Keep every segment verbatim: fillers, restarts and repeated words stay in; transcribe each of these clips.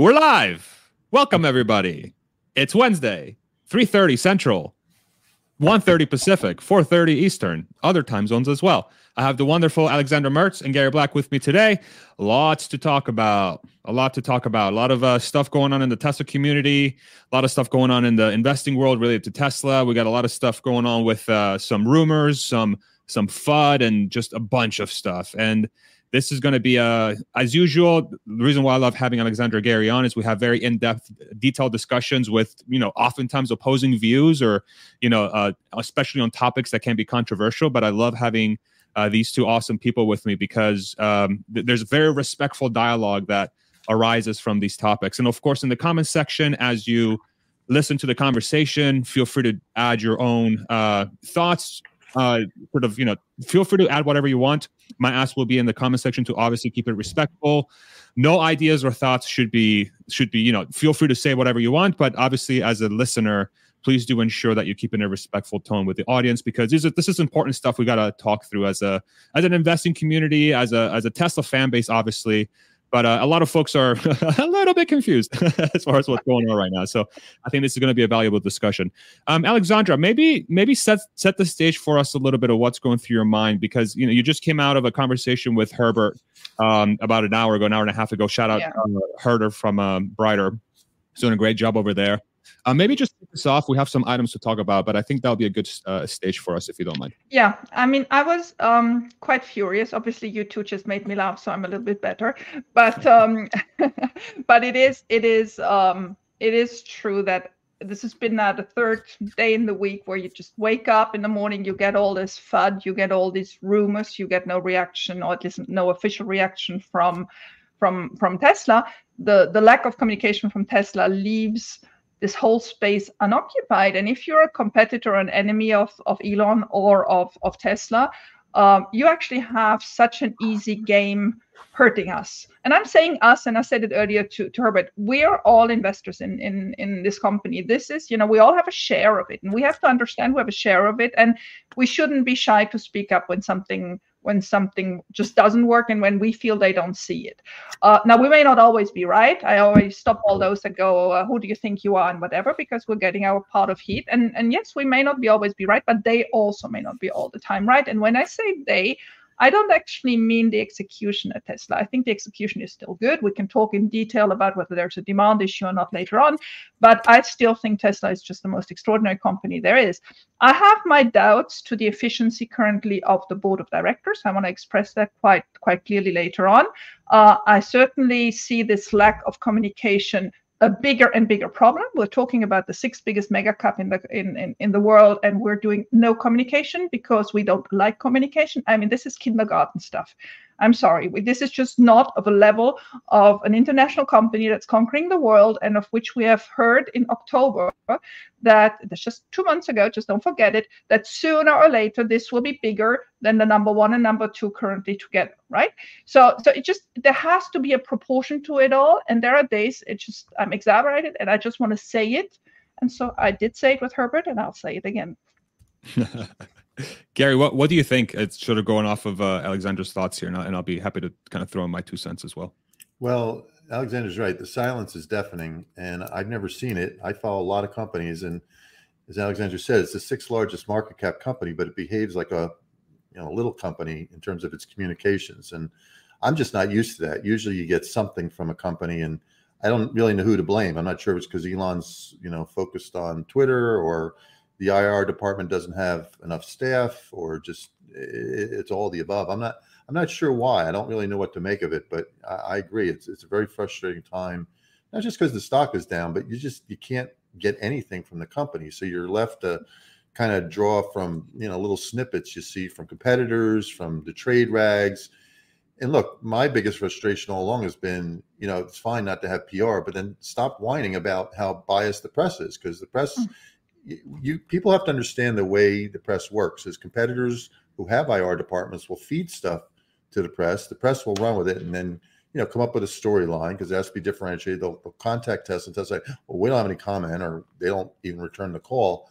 We're live. Welcome, everybody. It's Wednesday, three thirty Central, one thirty Pacific, four thirty Eastern, other time zones as well. I have the wonderful Alexandra Merz and Gary Black with me today. Lots to talk about. A lot to talk about. A lot of uh, stuff going on in the Tesla community. A lot of stuff going on in the investing world related to Tesla. We got a lot of stuff going on with uh, some rumors, some some F U D, and just a bunch of stuff. And this is going to be, uh, as usual, the reason why I love having Alexandra Gary on is we have very in-depth, detailed discussions with, you know, oftentimes opposing views or, you know, uh, especially on topics that can be controversial. But I love having uh, these two awesome people with me because um, th there's very respectful dialogue that arises from these topics. And, of course, in the comments section, as you listen to the conversation, feel free to add your own uh, thoughts. Uh, sort of, you know, feel free to add whatever you want. My ask will be in the comment section to obviously keep it respectful. No ideas or thoughts should be, should be, you know, feel free to say whatever you want. But obviously, as a listener, please do ensure that you're keeping a respectful tone with the audience, because this is, this is important stuff we got to talk through as a, as an investing community, as a, as a Tesla fan base, obviously. But uh, a lot of folks are a little bit confused as far as what's going on right now. So I think this is going to be a valuable discussion. Um, Alexandra, maybe maybe set set the stage for us a little bit of what's going through your mind, because you know you just came out of a conversation with Herbert um, about an hour ago, an hour and a half ago. Shout out yeah. uh, Herder from um, Brighter. He's doing a great job over there. Uh, maybe just take this off. We have some items to talk about, but I think that'll be a good uh, stage for us if you don't mind. Yeah, I mean, I was um, quite furious. Obviously, you two just made me laugh, so I'm a little bit better. But um, but it is it is um, it is true that this has been now the third day in the week where you just wake up in the morning, you get all this F U D, you get all these rumors, you get no reaction, or at least no official reaction from from from Tesla. The the lack of communication from Tesla leaves this whole space unoccupied. And if you're a competitor, an enemy of, of Elon or of, of Tesla, um, you actually have such an easy game hurting us. And I'm saying us, and I said it earlier to, to Herbert, we are all investors in, in, in this company. This is, you know, we all have a share of it, and we have to understand we have a share of it, and we shouldn't be shy to speak up when something when something just doesn't work and when we feel they don't see it. Uh, now, we may not always be right. I always stop all those that go, uh, who do you think you are and whatever, because we're getting our part of heat. And, and yes, we may not be always be right, but they also may not be all the time right. And when I say they, I don't actually mean the execution at Tesla. I think the execution is still good. We can talk in detail about whether there's a demand issue or not later on, but I still think Tesla is just the most extraordinary company there is. I have my doubts to the efficiency currently of the board of directors. I want to express that quite, quite clearly later on. Uh, I certainly see this lack of communication a bigger and bigger problem. We're talking about the sixth biggest mega cap in the in, in in the world, and we're doing no communication because we don't like communication. I mean, this is kindergarten stuff. I'm sorry, this is just not of a level of an international company that's conquering the world, and of which we have heard in October that, that's just two months ago, just don't forget it, that sooner or later this will be bigger than the number one and number two currently together, right? So, so it just, there has to be a proportion to it all, and there are days it just, I'm exasperated, and I just want to say it, and so I did say it with Herbert, and I'll say it again. Gary, what, what do you think? It's sort of going off of uh, Alexandra's thoughts here, and, I, and I'll be happy to kind of throw in my two cents as well. Well, Alexandra's right. The silence is deafening, and I've never seen it. I follow a lot of companies, and as Alexandra said, it's the sixth largest market cap company, but it behaves like a you know a little company in terms of its communications, and I'm just not used to that. Usually you get something from a company, and I don't really know who to blame. I'm not sure if it's because Elon's you know focused on Twitter, or the I R department doesn't have enough staff, or just it's all the above. I'm not, I'm not sure why. I don't really know what to make of it, but I, I agree. It's, it's a very frustrating time, not just because the stock is down, but you just, you can't get anything from the company. So you're left to kind of draw from, you know, little snippets you see from competitors, from the trade rags. And look, my biggest frustration all along has been, you know, it's fine not to have P R, but then stop whining about how biased the press is, because the press mm. You people have to understand the way the press works is competitors who have I R departments will feed stuff to the press. The press will run with it and then, you know, come up with a storyline because it has to be differentiated. They'll, they'll contact us and tell us like, well, we don't have any comment, or they don't even return the call.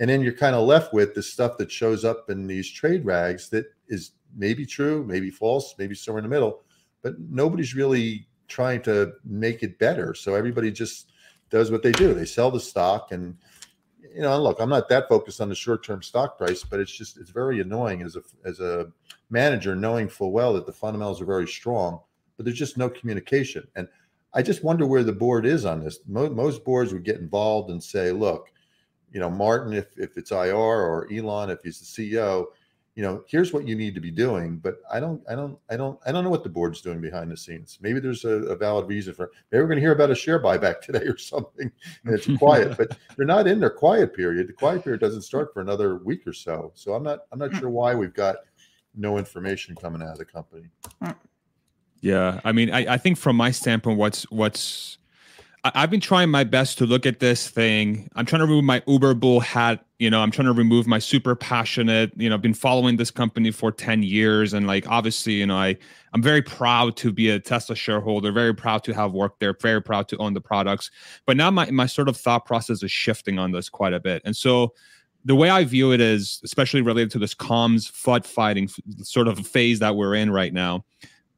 And then you're kind of left with this stuff that shows up in these trade rags that is maybe true, maybe false, maybe somewhere in the middle, but nobody's really trying to make it better. So everybody just does what they do. They sell the stock. And, you know, look, I'm not that focused on the short-term stock price, but it's just, it's very annoying as a, as a manager, knowing full well that the fundamentals are very strong, but there's just no communication. And I just wonder where the board is on this. Most, most boards would get involved and say, look, you know, Martin, if, if it's I R, or Elon, if he's the C E O, you know, here's what you need to be doing. But I don't, I don't, I don't, I don't know what the board's doing behind the scenes. Maybe there's a, a valid reason for it. Maybe we're going to hear about a share buyback today or something, and it's quiet. But they're not in their quiet period. The quiet period doesn't start for another week or so. So I'm not, I'm not sure why we've got no information coming out of the company. Yeah, I mean, I, I think from my standpoint, what's what's I've been trying my best to look at this thing. I'm trying to remove my Uber bull hat. You know, I'm trying to remove my super passionate, you know, I've been following this company for ten years. And like, obviously, you know, I, I'm very proud to be a Tesla shareholder, very proud to have worked there, very proud to own the products. But now my, my sort of thought process is shifting on this quite a bit. And so the way I view it is, especially related to this comms F U D fighting sort of phase that we're in right now.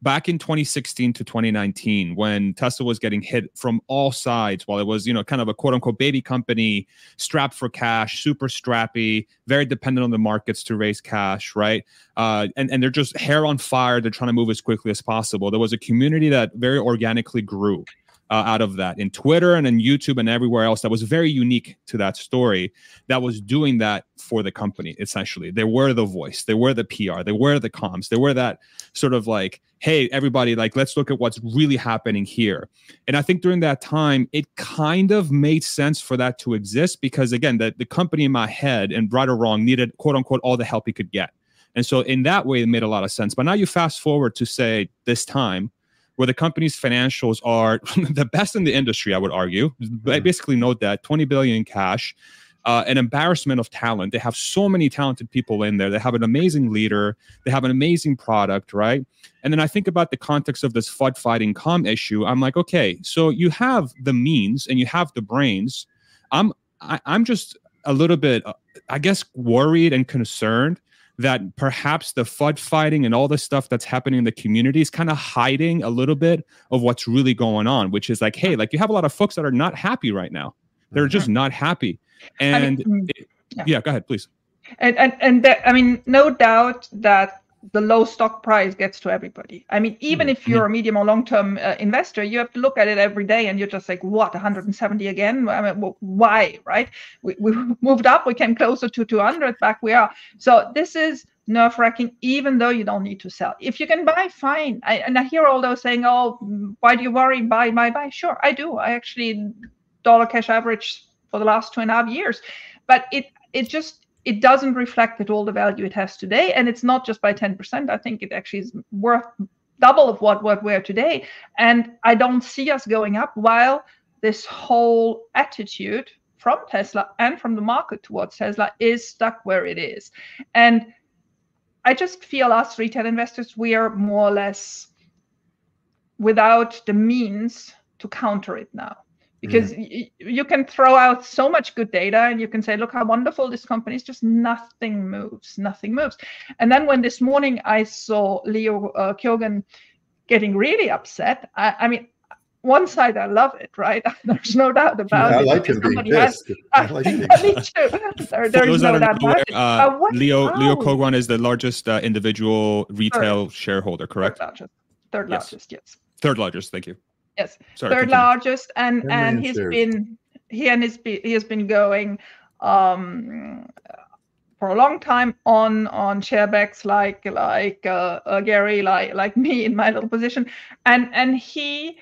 Back in twenty sixteen to twenty nineteen, when Tesla was getting hit from all sides, while it was, you know, kind of a quote unquote baby company, strapped for cash, super strappy, very dependent on the markets to raise cash, right? Uh, and, and they're just hair on fire. They're trying to move as quickly as possible. There was a community that very organically grew uh, out of that in Twitter and in YouTube and everywhere else that was very unique to that story, that was doing that for the company, essentially. They were the voice. They were the P R. They were the comms. They were that sort of like, hey, everybody, like, let's look at what's really happening here. And I think during that time, it kind of made sense for that to exist because, again, the, the company in my head, and right or wrong, needed, quote unquote, all the help it could get. And so in that way, it made a lot of sense. But now you fast forward to, say, this time, where the company's financials are the best in the industry, I would argue. Mm-hmm. I basically note that, twenty billion dollars in cash. Uh, an embarrassment of talent. They have so many talented people in there. They have an amazing leader. They have an amazing product, right? And then I think about the context of this F U D fighting comm issue. I'm like, okay, so you have the means and you have the brains. I'm, I, I'm just a little bit, I guess, worried and concerned that perhaps the F U D fighting and all the stuff that's happening in the community is kind of hiding a little bit of what's really going on, which is like, hey, like you have a lot of folks that are not happy right now. They're just not happy. And I mean, it, yeah. yeah, go ahead, please. And and, and the, I mean, no doubt that the low stock price gets to everybody. I mean, even mm-hmm. if you're a medium or long-term uh, investor, you have to look at it every day and you're just like, what, one hundred seventy again? I mean, why, right? We, we moved up, we came closer to two hundred, back we are. So this is nerve-wracking, even though you don't need to sell. If you can buy, fine. I, and I hear all those saying, oh, why do you worry? Buy, buy, buy. Sure, I do. I actually dollar cash average for the last two and a half years. But it it just, it doesn't reflect at all the value it has today. And it's not just by ten percent. I think it actually is worth double of what, what we're today. And I don't see us going up while this whole attitude from Tesla and from the market towards Tesla is stuck where it is. And I just feel us retail investors, we are more or less without the means to counter it now. Because mm-hmm. you can throw out so much good data and you can say, look how wonderful this company is, just nothing moves, nothing moves. And then when this morning I saw Leo uh, Koguan getting really upset, I, I mean, one side, I love it, right? There's no doubt about yeah, I it. Like him being pissed. I like him being pissed. Me too. There, there is no doubt about it. Uh, uh, Leo, Leo Koguan is the largest uh, individual retail Third. shareholder, correct? Third largest, Third yes. largest, yes. Third largest, thank you. Yes, Sorry, third largest, and and he's shares. been he and his he has been going um, for a long time on on sharebacks like like uh, uh, Gary like like me in my little position, and and he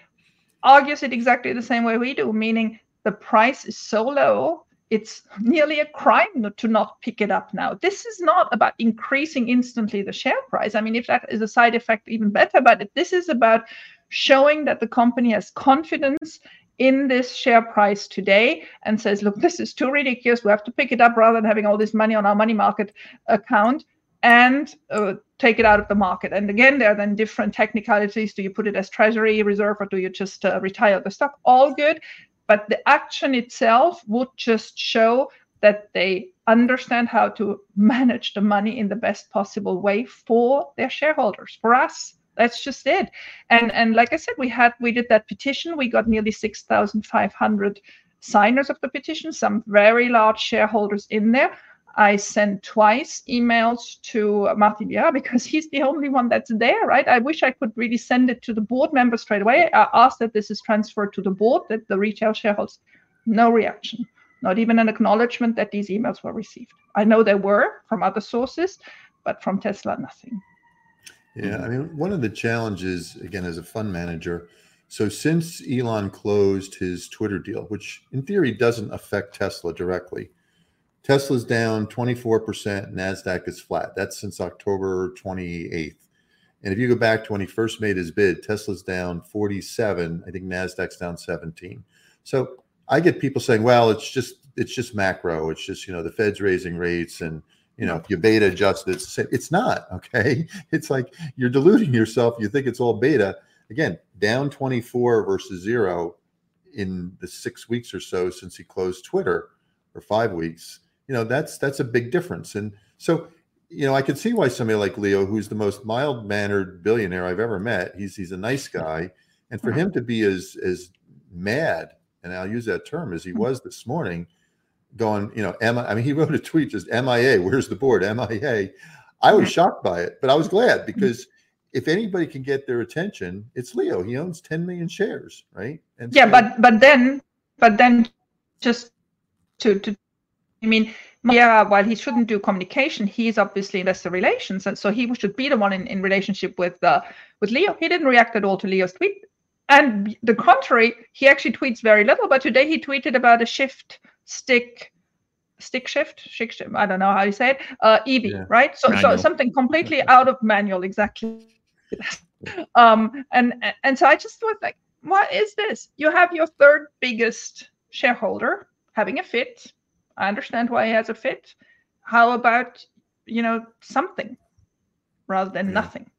argues it exactly the same way we do, meaning the price is so low. It's nearly a crime to not pick it up now. This is not about increasing instantly the share price. I mean, if that is a side effect, even better. But this is about showing that the company has confidence in this share price today and says, look, this is too ridiculous. We have to pick it up rather than having all this money on our money market account and uh, take it out of the market. And again, there are then different technicalities. Do you put it as treasury reserve or do you just uh, retire the stock? All good. But the action itself would just show that they understand how to manage the money in the best possible way for their shareholders. For us, That's just it. And and like I said, we had we did that petition. We got nearly six thousand five hundred signers of the petition, some very large shareholders in there. I sent twice emails to Martin Bia because he's the only one that's there, right? I wish I could really send it to the board members straight away. I asked that this is transferred to the board, that the retail shareholders, no reaction, not even an acknowledgement that these emails were received. I know they were from other sources, but from Tesla, nothing. Yeah, I mean, one of the challenges, again, as a fund manager, so since Elon closed his Twitter deal, which in theory doesn't affect Tesla directly, Tesla's down twenty-four percent, NASDAQ is flat. That's since October twenty-eighth. And if you go back to when he first made his bid, Tesla's down forty-seven. I think NASDAQ's down seventeen. So I get people saying, well, it's just it's just macro. It's just, you know, the Fed's raising rates and, you know, if you beta adjust it, it's not, okay? It's like you're deluding yourself. You think it's all beta. Again, down twenty-four versus zero in the six weeks or so since he closed Twitter, or five weeks. You know, that's that's a big difference. And so, you know, I could see why somebody like Leo, who's the most mild-mannered billionaire I've ever met, he's he's a nice guy, and for him to be as as mad, and I'll use that term, as he was this morning, going, you know, M I A, I mean, he wrote a tweet just M I A, where's the board, M I A. I was shocked by it, but I was glad, because if anybody can get their attention, it's Leo. He owns ten million shares, right? And yeah, so, but but then but then just to to I mean, yeah, while he shouldn't do communication, he is obviously investor relations, and so he should be the one in, in relationship with uh, with Leo. He didn't react at all to Leo's tweet. And the contrary, he actually tweets very little, but today he tweeted about a shift stick, stick shift, stick shift, I don't know how you say it, uh, E V, yeah. Right? So, so something completely out of manual, exactly. um, and, and so I just was like, what is this? You have your third biggest shareholder having a fit. I understand why he has a fit. How about, you know, something rather than yeah. nothing?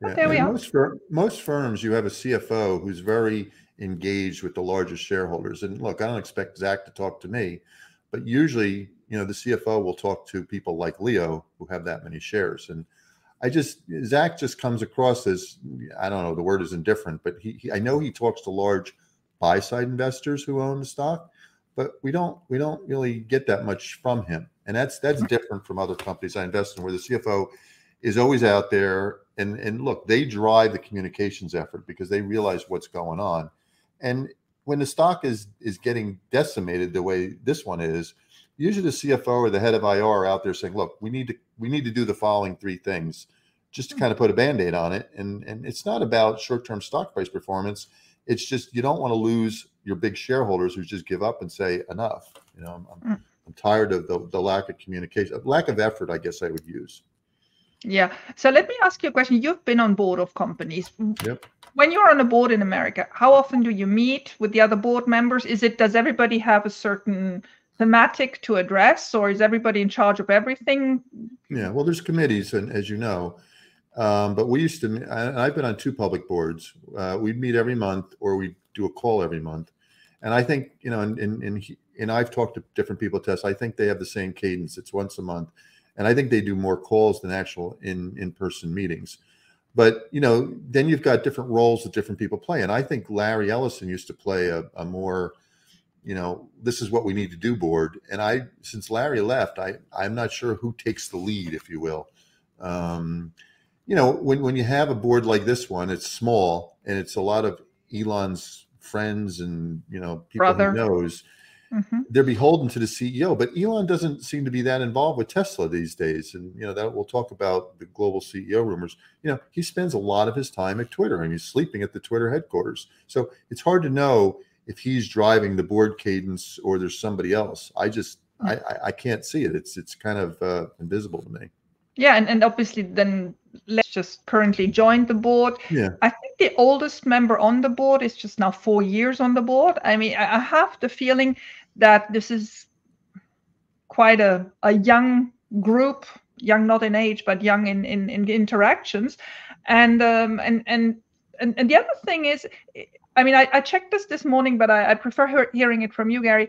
But yeah. there and we are. Most, fir most firms, you have a C F O who's very engaged with the largest shareholders. And look, I don't expect Zach to talk to me, but usually, you know, the C F O will talk to people like Leo who have that many shares. And I just, Zach just comes across as, I don't know, the word is indifferent, but he, he I know he talks to large buy-side investors who own the stock, but we don't we don't really get that much from him. And that's that's different from other companies I invest in, where the C F O is always out there. And, and look, they drive the communications effort because they realize what's going on. And when the stock is is getting decimated the way this one is, usually the C F O or the head of I R are out there saying, look, we need to we need to do the following three things just to kind of put a Band-Aid on it. And, and it's not about short-term stock price performance. It's just you don't want to lose your big shareholders who just give up and say enough. You know, I'm, mm. I'm tired of the, the lack of communication, lack of effort, I guess I would use. Yeah. So let me ask you a question. You've been on board of companies. Yep. When you're on a board in America, how often do you meet with the other board members? Is it, does everybody have a certain thematic to address, or is everybody in charge of everything? Yeah. Well, there's committees, and as you know, um, but we used to, I, I've been on two public boards. Uh, we'd meet every month, or we'd do a call every month. And I think, you know, and, and, and, he, and I've talked to different people at Tesla. I think they have the same cadence. It's once a month. And I think they do more calls than actual in, in-person meetings. But, you know, then you've got different roles that different people play. And I think Larry Ellison used to play a, a more, you know, this is what we need to do board. And I, since Larry left, I, I'm not sure who takes the lead, if you will. Um, you know, when, when you have a board like this one, it's small, and it's a lot of Elon's friends and, you know, people Brother. He knows. Mm-hmm. They're beholden to the C E O, but Elon doesn't seem to be that involved with Tesla these days. And, you know, that we'll talk about the global C E O rumors. You know, he spends a lot of his time at Twitter, and he's sleeping at the Twitter headquarters. So it's hard to know if he's driving the board cadence or there's somebody else. I just, mm-hmm. I, I can't see it. It's, it's kind of uh, invisible to me. Yeah. And, and obviously then let's just currently joined the board. Yeah. I think the oldest member on the board is just now four years on the board. I mean, I have the feeling that this is quite a, a young group, young not in age, but young in, in, in interactions. And, um, and, and, and, and the other thing is, I mean, I, I checked this this morning, but I, I prefer her, hearing it from you, Gary.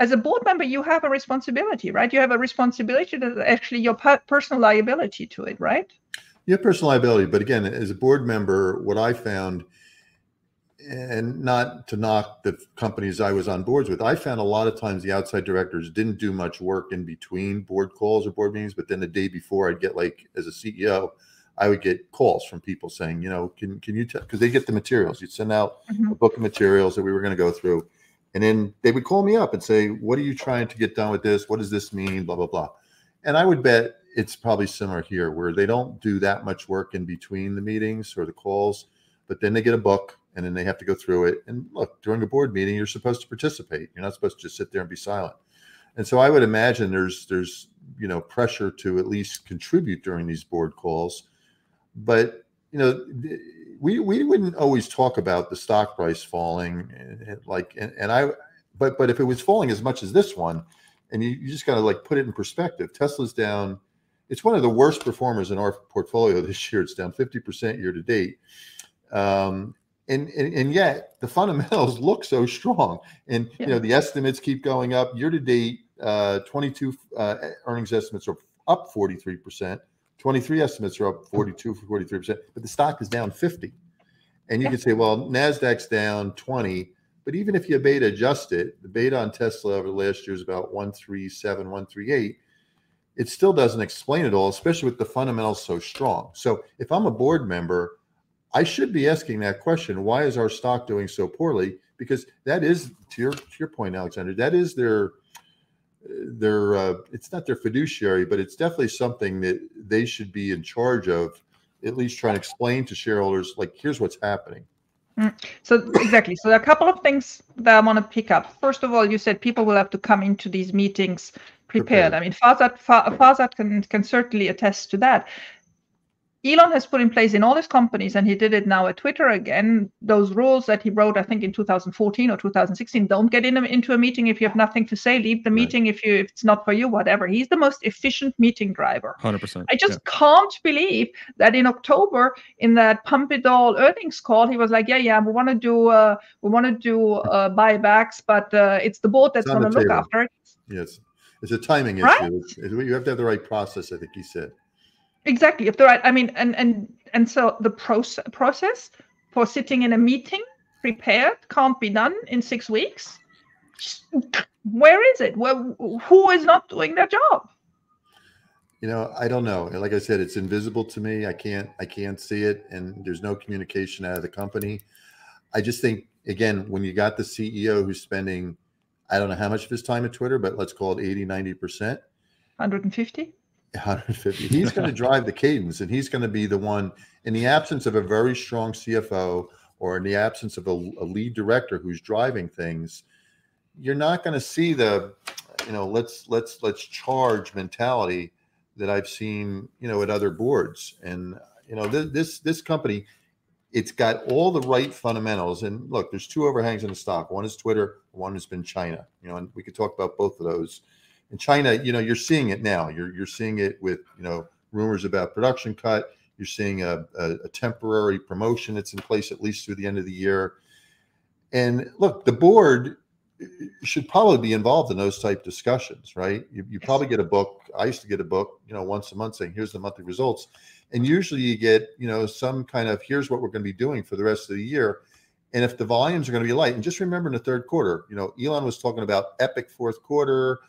As a board member, you have a responsibility, right? You have a responsibility that actually your per personal liability to it, right? You have personal liability. But again, as a board member, what I found, and not to knock the companies I was on boards with, I found a lot of times the outside directors didn't do much work in between board calls or board meetings. But then the day before, I'd get, like, as a C E O, I would get calls from people saying, you know, can can you tell, because they get the materials. You'd send out mm-hmm. a book of materials that we were going to go through. And then they would call me up and say, what are you trying to get done with this? What does this mean? Blah, blah, blah. And I would bet it's probably similar here, where they don't do that much work in between the meetings or the calls, but then they get a book and then they have to go through it. And look, during a board meeting, you're supposed to participate. You're not supposed to just sit there and be silent. And so I would imagine there's, there's, you know, pressure to at least contribute during these board calls. But, you know, we we wouldn't always talk about the stock price falling, like, and, and I, but but if it was falling as much as this one, and you, you just got to, like, put it in perspective. Tesla's down. It's one of the worst performers in our portfolio this year. It's down fifty percent year to date. Um, and, and, and yet the fundamentals look so strong. And, yeah. you know, the estimates keep going up. Year to date, uh, twenty-two uh, earnings estimates are up forty-three percent. twenty-three estimates are up forty-two, forty-three percent, but the stock is down fifty. And you yeah. can say, well, NASDAQ's down twenty, but even if you beta adjust it, the beta on Tesla over the last year is about one thirty-seven, one thirty-eight. It still doesn't explain it all, especially with the fundamentals so strong. So if I'm a board member, I should be asking that question, why is our stock doing so poorly? Because that is, to your, to your point, Alexander, that is their... Their, uh, it's not their fiduciary, but it's definitely something that they should be in charge of, at least trying to explain to shareholders, like, here's what's happening. Mm. So exactly. So there are a couple of things that I want to pick up. First of all, you said people will have to come into these meetings prepared. prepared. I mean, Farzad, Farzad can, can certainly attest to that. Elon has put in place in all his companies, and he did it now at Twitter again, those rules that he wrote, I think, in two thousand fourteen or two thousand sixteen. Don't get in a, into a meeting if you have nothing to say. Leave the meeting right. if you if it's not for you, whatever. He's the most efficient meeting driver. one hundred percent. I just yeah. can't believe that in October, in that Pump It All earnings call, he was like, yeah, yeah, we want to do uh, we want to do uh, buybacks, but uh, it's the board that's going to look after it. Yes. It's a timing right? issue. It's, it's, you have to have the right process, I think he said. Exactly. If they're right, I mean, and and and so the process process for sitting in a meeting prepared can't be done in six weeks. Where is it? Where, who is not doing their job? You know, I don't know. Like I said, it's invisible to me. I can't I can't see it, and there's no communication out of the company. I just think, again, when you got the C E O who's spending, I don't know how much of his time at Twitter, but let's call it eighty, ninety percent. one hundred fifty. one hundred fifty. He's going to drive the cadence, and he's going to be the one, in the absence of a very strong C F O or in the absence of a, a lead director who's driving things, you're not going to see the, you know, let's let's let's charge mentality that I've seen, you know, at other boards. And, you know, th this this company, it's got all the right fundamentals. And look, there's two overhangs in the stock. One is Twitter, one has been China. You know, and we could talk about both of those. In China, you know, you're seeing it now. You're you're seeing it with, you know, rumors about production cut. You're seeing a, a, a temporary promotion that's in place at least through the end of the year. And look, the board should probably be involved in those type discussions, right? You, you probably get a book. I used to get a book, you know, once a month saying, here's the monthly results. And usually you get, you know, some kind of, here's what we're going to be doing for the rest of the year. And if the volumes are going to be light, and just remember in the third quarter, you know, Elon was talking about epic fourth quarter.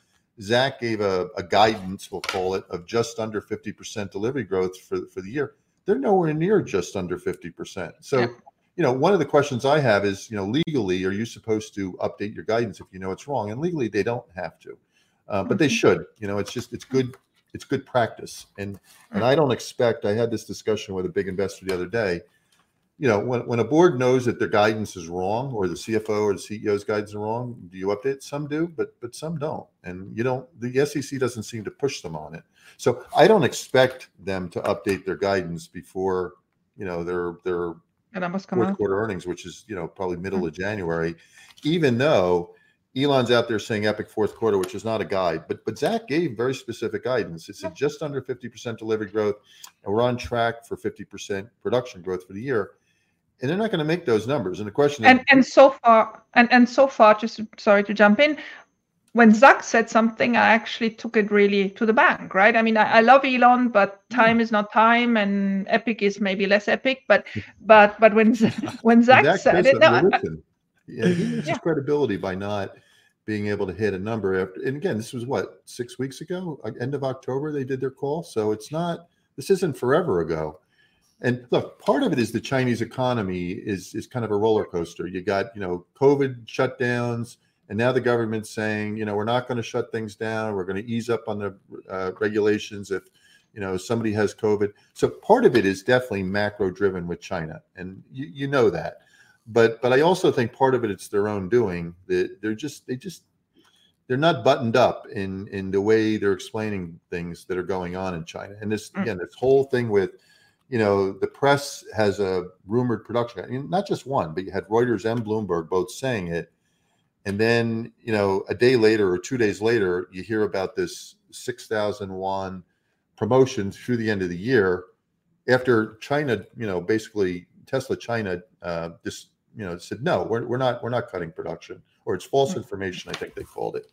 Zach gave a, a guidance, we'll call it, of just under fifty percent delivery growth for, for the year. They're nowhere near just under fifty percent. So, yeah. you know, one of the questions I have is, you know, legally, are you supposed to update your guidance if you know it's wrong? And legally, they don't have to, uh, but they should. You know, it's just, it's good, it's good practice. And, and I don't expect, I had this discussion with a big investor the other day, you know, when, when a board knows that their guidance is wrong, or the C F O or the C E O's guidance are wrong, do you update it? Some do, but but some don't. And you don't, the S E C doesn't seem to push them on it. So I don't expect them to update their guidance before, you know, their their fourth quarter earnings, which is, you know, probably middle mm-hmm. of January, even though Elon's out there saying epic fourth quarter, which is not a guide. But but Zach gave very specific guidance. It said just under fifty percent delivery growth, and we're on track for fifty percent production growth for the year. And they're not going to make those numbers. And the question is, and, and so far, and, and so far, just sorry to jump in, when Zach said something, I actually took it really to the bank, right? I mean, I, I love Elon, but time is not time, and epic is maybe less epic. But but but when when Zach, Zach said it, no, I, yeah, he loses yeah. credibility by not being able to hit a number. After, and again, this was what, six weeks ago, end of October, they did their call. So it's not, this isn't forever ago. And look, part of it is the Chinese economy is is kind of a roller coaster. You got, you know, COVID shutdowns. And now the government's saying, you know, we're not going to shut things down. We're going to ease up on the uh, regulations if, you know, somebody has COVID. So part of it is definitely macro driven with China. And you, you know that. But but I also think part of it, it's their own doing. That they're just they just they're not buttoned up in, in the way they're explaining things that are going on in China. And this, again, this whole thing with, you know, the press has a rumored production. I mean, not just one, but you had Reuters and Bloomberg both saying it. And then, you know, a day later or two days later, you hear about this six thousand one promotion through the end of the year after China, you know, basically Tesla China uh, just, you know, said, no, we're, we're not we're not cutting production, or it's false information, I think they called it.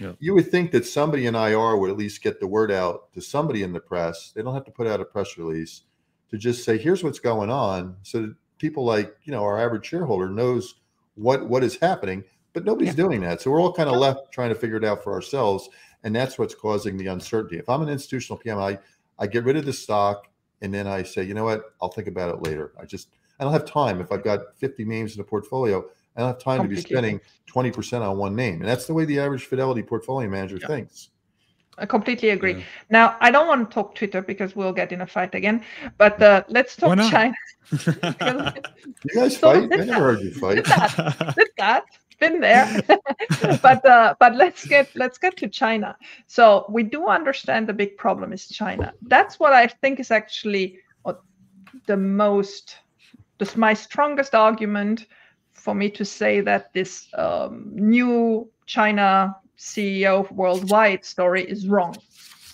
Yeah. You would think that somebody in I R would at least get the word out to somebody in the press. They don't have to put out a press release, to just say, here's what's going on. So that people like, you know, our average shareholder knows what what is happening. But nobody's yeah. doing that. So we're all kind of left trying to figure it out for ourselves. And that's what's causing the uncertainty. If I'm an institutional P M, I, I get rid of the stock and then I say, you know what, I'll think about it later. I just, I don't have time. If I've got fifty names in a portfolio, I don't have time I'm to be spending twenty percent on one name. And that's the way the average Fidelity portfolio manager yeah. thinks. I completely agree. Yeah. Now, I don't want to talk Twitter because we'll get in a fight again, but uh, let's talk China. You guys so fight? I never that. heard you fight. Did that. Did that. Been there, but uh, but let's get let's get to China. So we do understand the big problem is China. That's what I think is actually the most, this my strongest argument for me to say that this um, new China C E O worldwide story is wrong.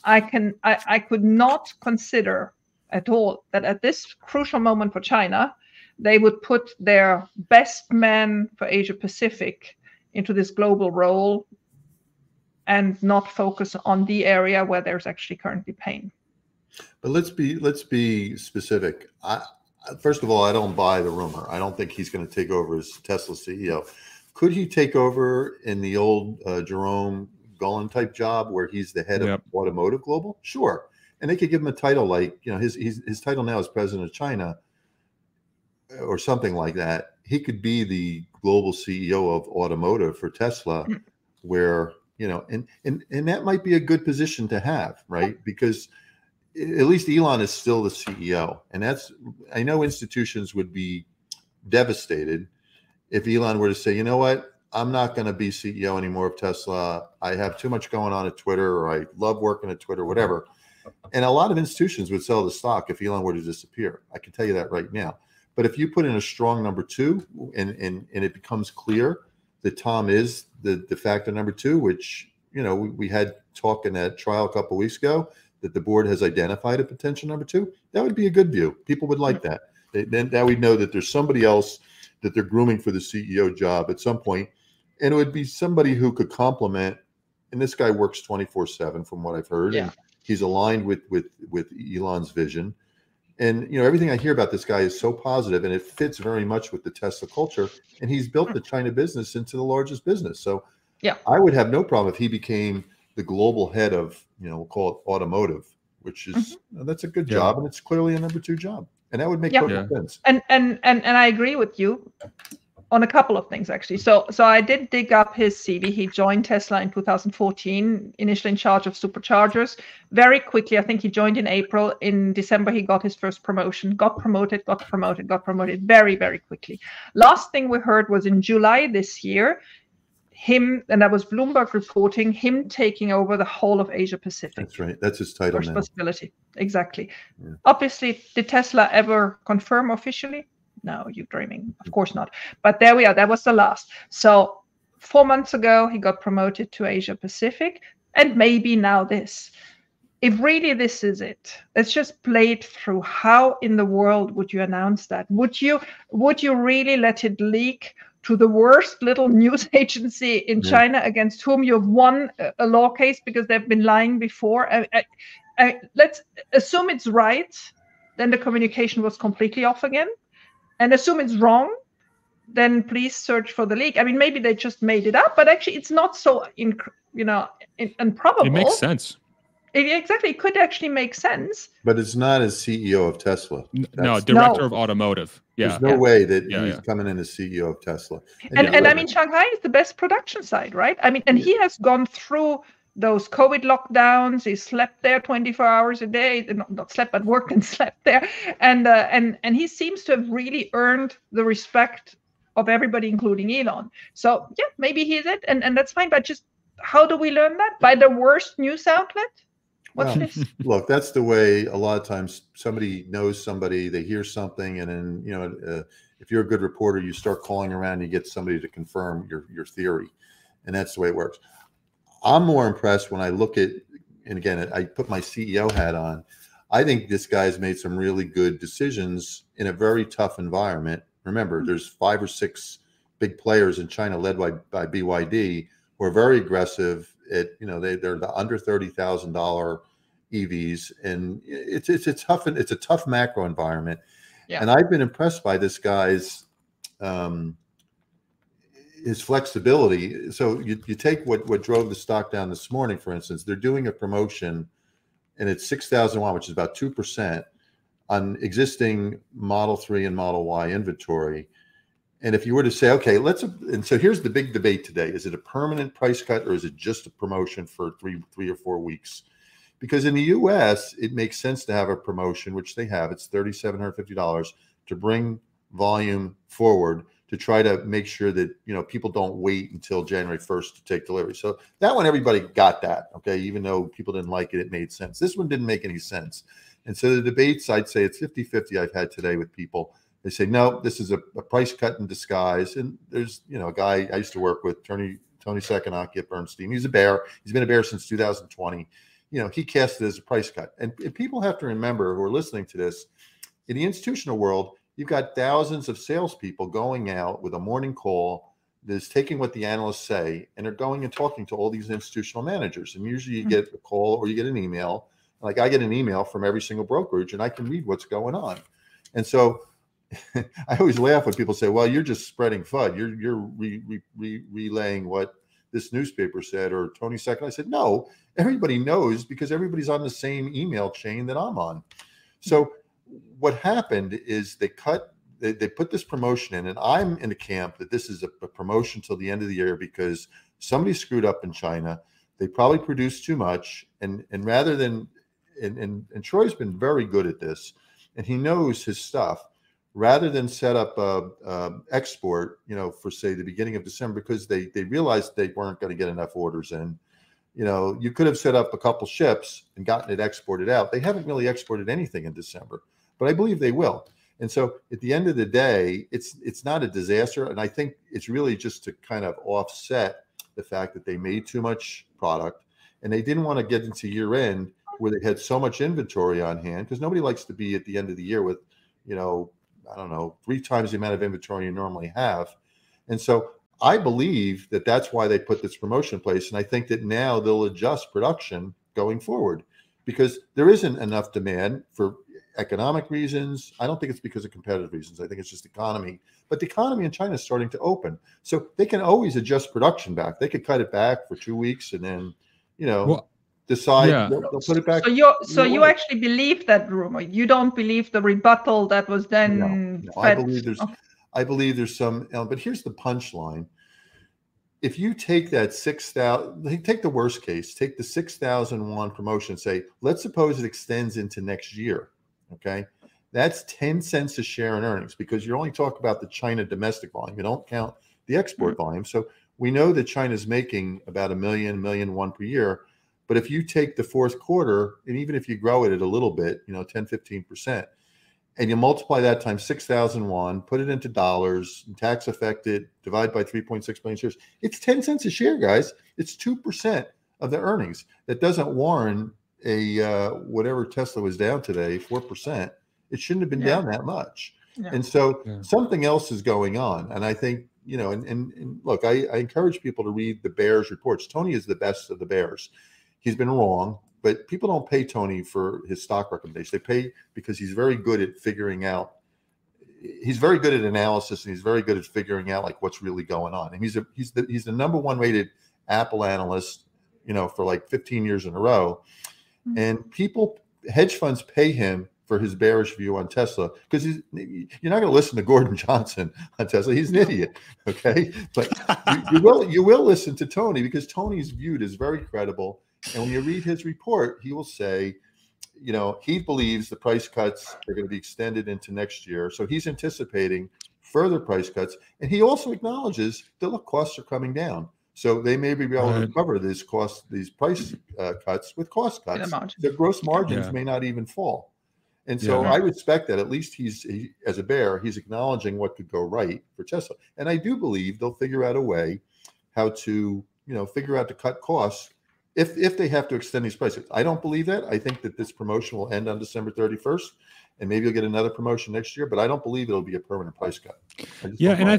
I can I, I could not consider at all that at this crucial moment for China, they would put their best man for Asia Pacific into this global role and not focus on the area where there's actually currently pain. But let's be let's be specific. I, first of all, I don't buy the rumor. I don't think he's going to take over as Tesla C E O. Could he take over in the old uh, Jerome Gullin type job where he's the head yep. of Automotive Global? Sure. And they could give him a title like, you know, his his, his title now is President of China, or something like that. He could be the global C E O of automotive for Tesla, where, you know, and, and, and that might be a good position to have, right? Because at least Elon is still the C E O. And that's, I know institutions would be devastated if Elon were to say, you know what, I'm not going to be C E O anymore of Tesla. I have too much going on at Twitter, or I love working at Twitter, whatever. And a lot of institutions would sell the stock if Elon were to disappear. I can tell you that right now. But if you put in a strong number two and, and, and it becomes clear that Tom is the de facto number two, which, you know, we, we had talk in that trial a couple of weeks ago that the board has identified a potential number two, that would be a good view. People would like that. They, then now we know that there's somebody else that they're grooming for the C E O job at some point, and it would be somebody who could complement. And this guy works twenty-four seven from what I've heard. Yeah. And he's aligned with, with, with Elon's vision. And, you know, everything I hear about this guy is so positive, and it fits very much with the Tesla culture. And he's built the China business into the largest business. So yeah, I would have no problem if he became the global head of, you know, we'll call it automotive, which is, mm-hmm. that's a good yeah. job. And it's clearly a number two job. And that would make yeah. perfect yeah. sense. And, and, and, and I agree with you on a couple of things, actually. So, so I did dig up his C V. He joined Tesla in two thousand fourteen, initially in charge of superchargers. Very quickly, I think he joined in April. In December, he got his first promotion, got promoted, got promoted, got promoted very, very quickly. Last thing we heard was in July this year, him, and that was Bloomberg reporting, him taking over the whole of Asia Pacific. That's right. That's his title now. Responsibility. Exactly. Yeah. Obviously, did Tesla ever confirm officially? No, you're dreaming. Of course not. But there we are. That was the last. So four months ago, he got promoted to Asia Pacific, and maybe now this. If really this is it, let's just play it through. How in the world would you announce that? Would you would you really let it leak to the worst little news agency in yeah. China against whom you've won a law case because they've been lying before. I, I, I, let's assume it's right, then the communication was completely off again. And assume it's wrong, then please search for the leak. I mean, maybe they just made it up, but actually it's not so, in, you know, in, improbable. It makes sense. It, exactly. It could actually make sense. But it's not as C E O of Tesla. That's, no, director no. of automotive. Yeah. There's no yeah. way that yeah, he's yeah. coming in as C E O of Tesla. And, and, and I mean, Shanghai is the best production site, right? I mean, and yeah. he has gone through those COVID lockdowns. He slept there twenty-four hours a day. Not, not slept, but worked and slept there. And, uh, and, and he seems to have really earned the respect of everybody, including Elon. So yeah, maybe he's it. And, and that's fine. But just how do we learn that? By the worst news outlet? What's well, this? Look, that's the way a lot of times somebody knows somebody, they hear something, and then, you know, uh, if you're a good reporter, you start calling around and you get somebody to confirm your, your theory. And that's the way it works. I'm more impressed when I look at, and again, I put my C E O hat on. I think this guy's made some really good decisions in a very tough environment. Remember, mm-hmm. there's five or six big players in China led by, by B Y D who are very aggressive. It, you know, they, they're the under thirty thousand dollar E Vs, and it's it's a tough it's a tough macro environment. Yeah. And I've been impressed by this guy's um, his flexibility. So you, you take what what drove the stock down this morning, for instance. They're doing a promotion, and it's six thousand yuan, which is about two percent on existing Model three and Model Y inventory. And if you were to say, okay, let's, and so here's the big debate today. Is it a permanent price cut, or is it just a promotion for three, three or four weeks? Because in the U S, it makes sense to have a promotion, which they have. It's three thousand seven hundred fifty dollars to bring volume forward to try to make sure that, you know, people don't wait until January first to take delivery. So that one, everybody got that, okay? Even though people didn't like it, it made sense. This one didn't make any sense. And so the debates, I'd say it's fifty fifty I've had today with people. They say, no, this is a, a price cut in disguise. And there's, you know, a guy I used to work with, Tony, Tony Sacconaghi at Bernstein. He's a bear. He's been a bear since two thousand twenty. You know, he cast it as a price cut. And, and people have to remember, who are listening to this, in the institutional world, you've got thousands of salespeople going out with a morning call that is taking what the analysts say, and they're going and talking to all these institutional managers. And usually you get a call or you get an email. Like I get an email from every single brokerage, and I can read what's going on. And so I always laugh when people say, well, you're just spreading FUD. You're you're re, re, re, relaying what this newspaper said or Tony Sacconaghi. I said, no, everybody knows because everybody's on the same email chain that I'm on. So what happened is they cut, they, they put this promotion in, and I'm in the camp that this is a, a promotion till the end of the year because somebody screwed up in China. They probably produced too much. And, and rather than, and, and, and Troy's been very good at this, and he knows his stuff. Rather than set up a, a export, you know, for say the beginning of December, because they they realized they weren't going to get enough orders in, you know, you could have set up a couple ships and gotten it exported out. They haven't really exported anything in December, but I believe they will. And so at the end of the day, it's it's not a disaster. And I think it's really just to kind of offset the fact that they made too much product and they didn't want to get into year end where they had so much inventory on hand, because nobody likes to be at the end of the year with, you know, I don't know, three times the amount of inventory you normally have. And so I believe that that's why they put this promotion in place. And I think that now they'll adjust production going forward because there isn't enough demand for economic reasons. I don't think it's because of competitive reasons. I think it's just economy. But the economy in China is starting to open. So they can always adjust production back. They could cut it back for two weeks and then, you know, well, decide yeah. they'll, they'll put it back. So you so you way. actually believe that rumor. You don't believe the rebuttal that was then. No, no, I believe there's, okay. I believe there's some. But here's the punchline: if you take that six thousand, take the worst case, take the six thousand one promotion. Say, let's suppose it extends into next year. Okay, that's ten cents a share in earnings because you only talk about the China domestic volume. You don't count the export mm-hmm. volume. So we know that China's making about a million, million one per year. But if you take the fourth quarter, and even if you grow it at a little bit, you know, ten, fifteen percent, and you multiply that times six thousand yuan, put it into dollars, tax affected, divide by three point six million shares, it's ten cents a share, guys. It's two percent of the earnings. That doesn't warrant a uh, whatever Tesla was down today, four percent. It shouldn't have been yeah. down that much. Yeah. And so yeah. something else is going on. And I think you know, and, and, and look, I, I encourage people to read the bears' reports. Tony is the best of the bears. He's been wrong, but people don't pay Tony for his stock recommendations. They pay because he's very good at figuring out. He's very good at analysis, and he's very good at figuring out like what's really going on. And he's a, he's the, he's the number one rated Apple analyst, you know, for like fifteen years in a row. Mm-hmm. And people, hedge funds pay him for his bearish view on Tesla, because he's, you're not going to listen to Gordon Johnson on Tesla. He's an idiot, okay? But you, you will you will listen to Tony, because Tony's viewed as very credible. And when you read his report, he will say, you know, he believes the price cuts are going to be extended into next year. So he's anticipating further price cuts. And he also acknowledges that, look, costs are coming down. So they may be able right. to cover these costs, these price uh, cuts with cost cuts. The gross margins yeah. may not even fall. And so yeah. I respect that. At least he's, he, as a bear, he's acknowledging what could go right for Tesla. And I do believe they'll figure out a way how to, you know, figure out to cut costs if if they have to extend these prices. I don't believe that. I think that this promotion will end on December thirty-first, and maybe you'll get another promotion next year. But I don't believe it'll be a permanent price cut. Yeah, and I.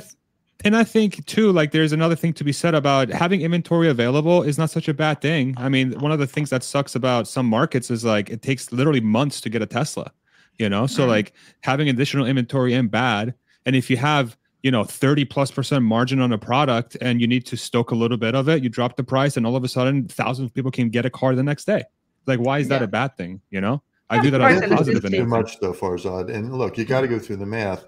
And I think, too, like there's another thing to be said about having inventory available is not such a bad thing. I mean, one of the things that sucks about some markets is like it takes literally months to get a Tesla, you know, so like having additional inventory ain't bad. And if you have, you know, thirty plus percent margin on a product and you need to stoke a little bit of it, you drop the price and all of a sudden thousands of people can get a car the next day. Like, why is that yeah. a bad thing? You know, I do that on a positive. Too much though, Farzad. And look, you got to go through the math.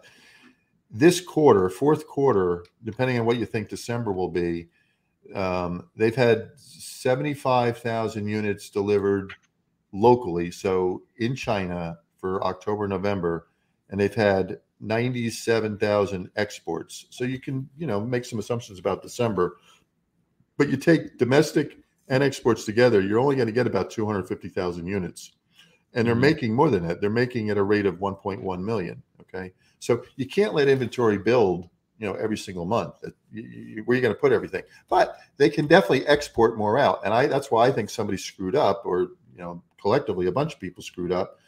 This quarter, fourth quarter, depending on what you think December will be, um, they've had seventy-five thousand units delivered locally, so in China for October, November, and they've had ninety-seven thousand exports. So you can, you know, make some assumptions about December, but you take domestic and exports together, you're only going to get about two hundred fifty thousand units. And they're making more than that. They're making at a rate of one point one million. Okay. So you can't let inventory build, you know, every single month. You, you, where are you going to put everything? But they can definitely export more out. And I, that's why I think somebody screwed up, or, you know, collectively a bunch of people screwed up.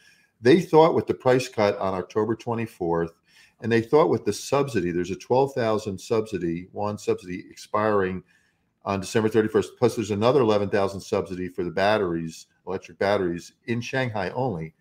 They thought with the price cut on October twenty-fourth, and they thought with the subsidy, there's a twelve thousand subsidy, one subsidy expiring on December thirty-first, plus there's another eleven thousand subsidy for the batteries, electric batteries in Shanghai only.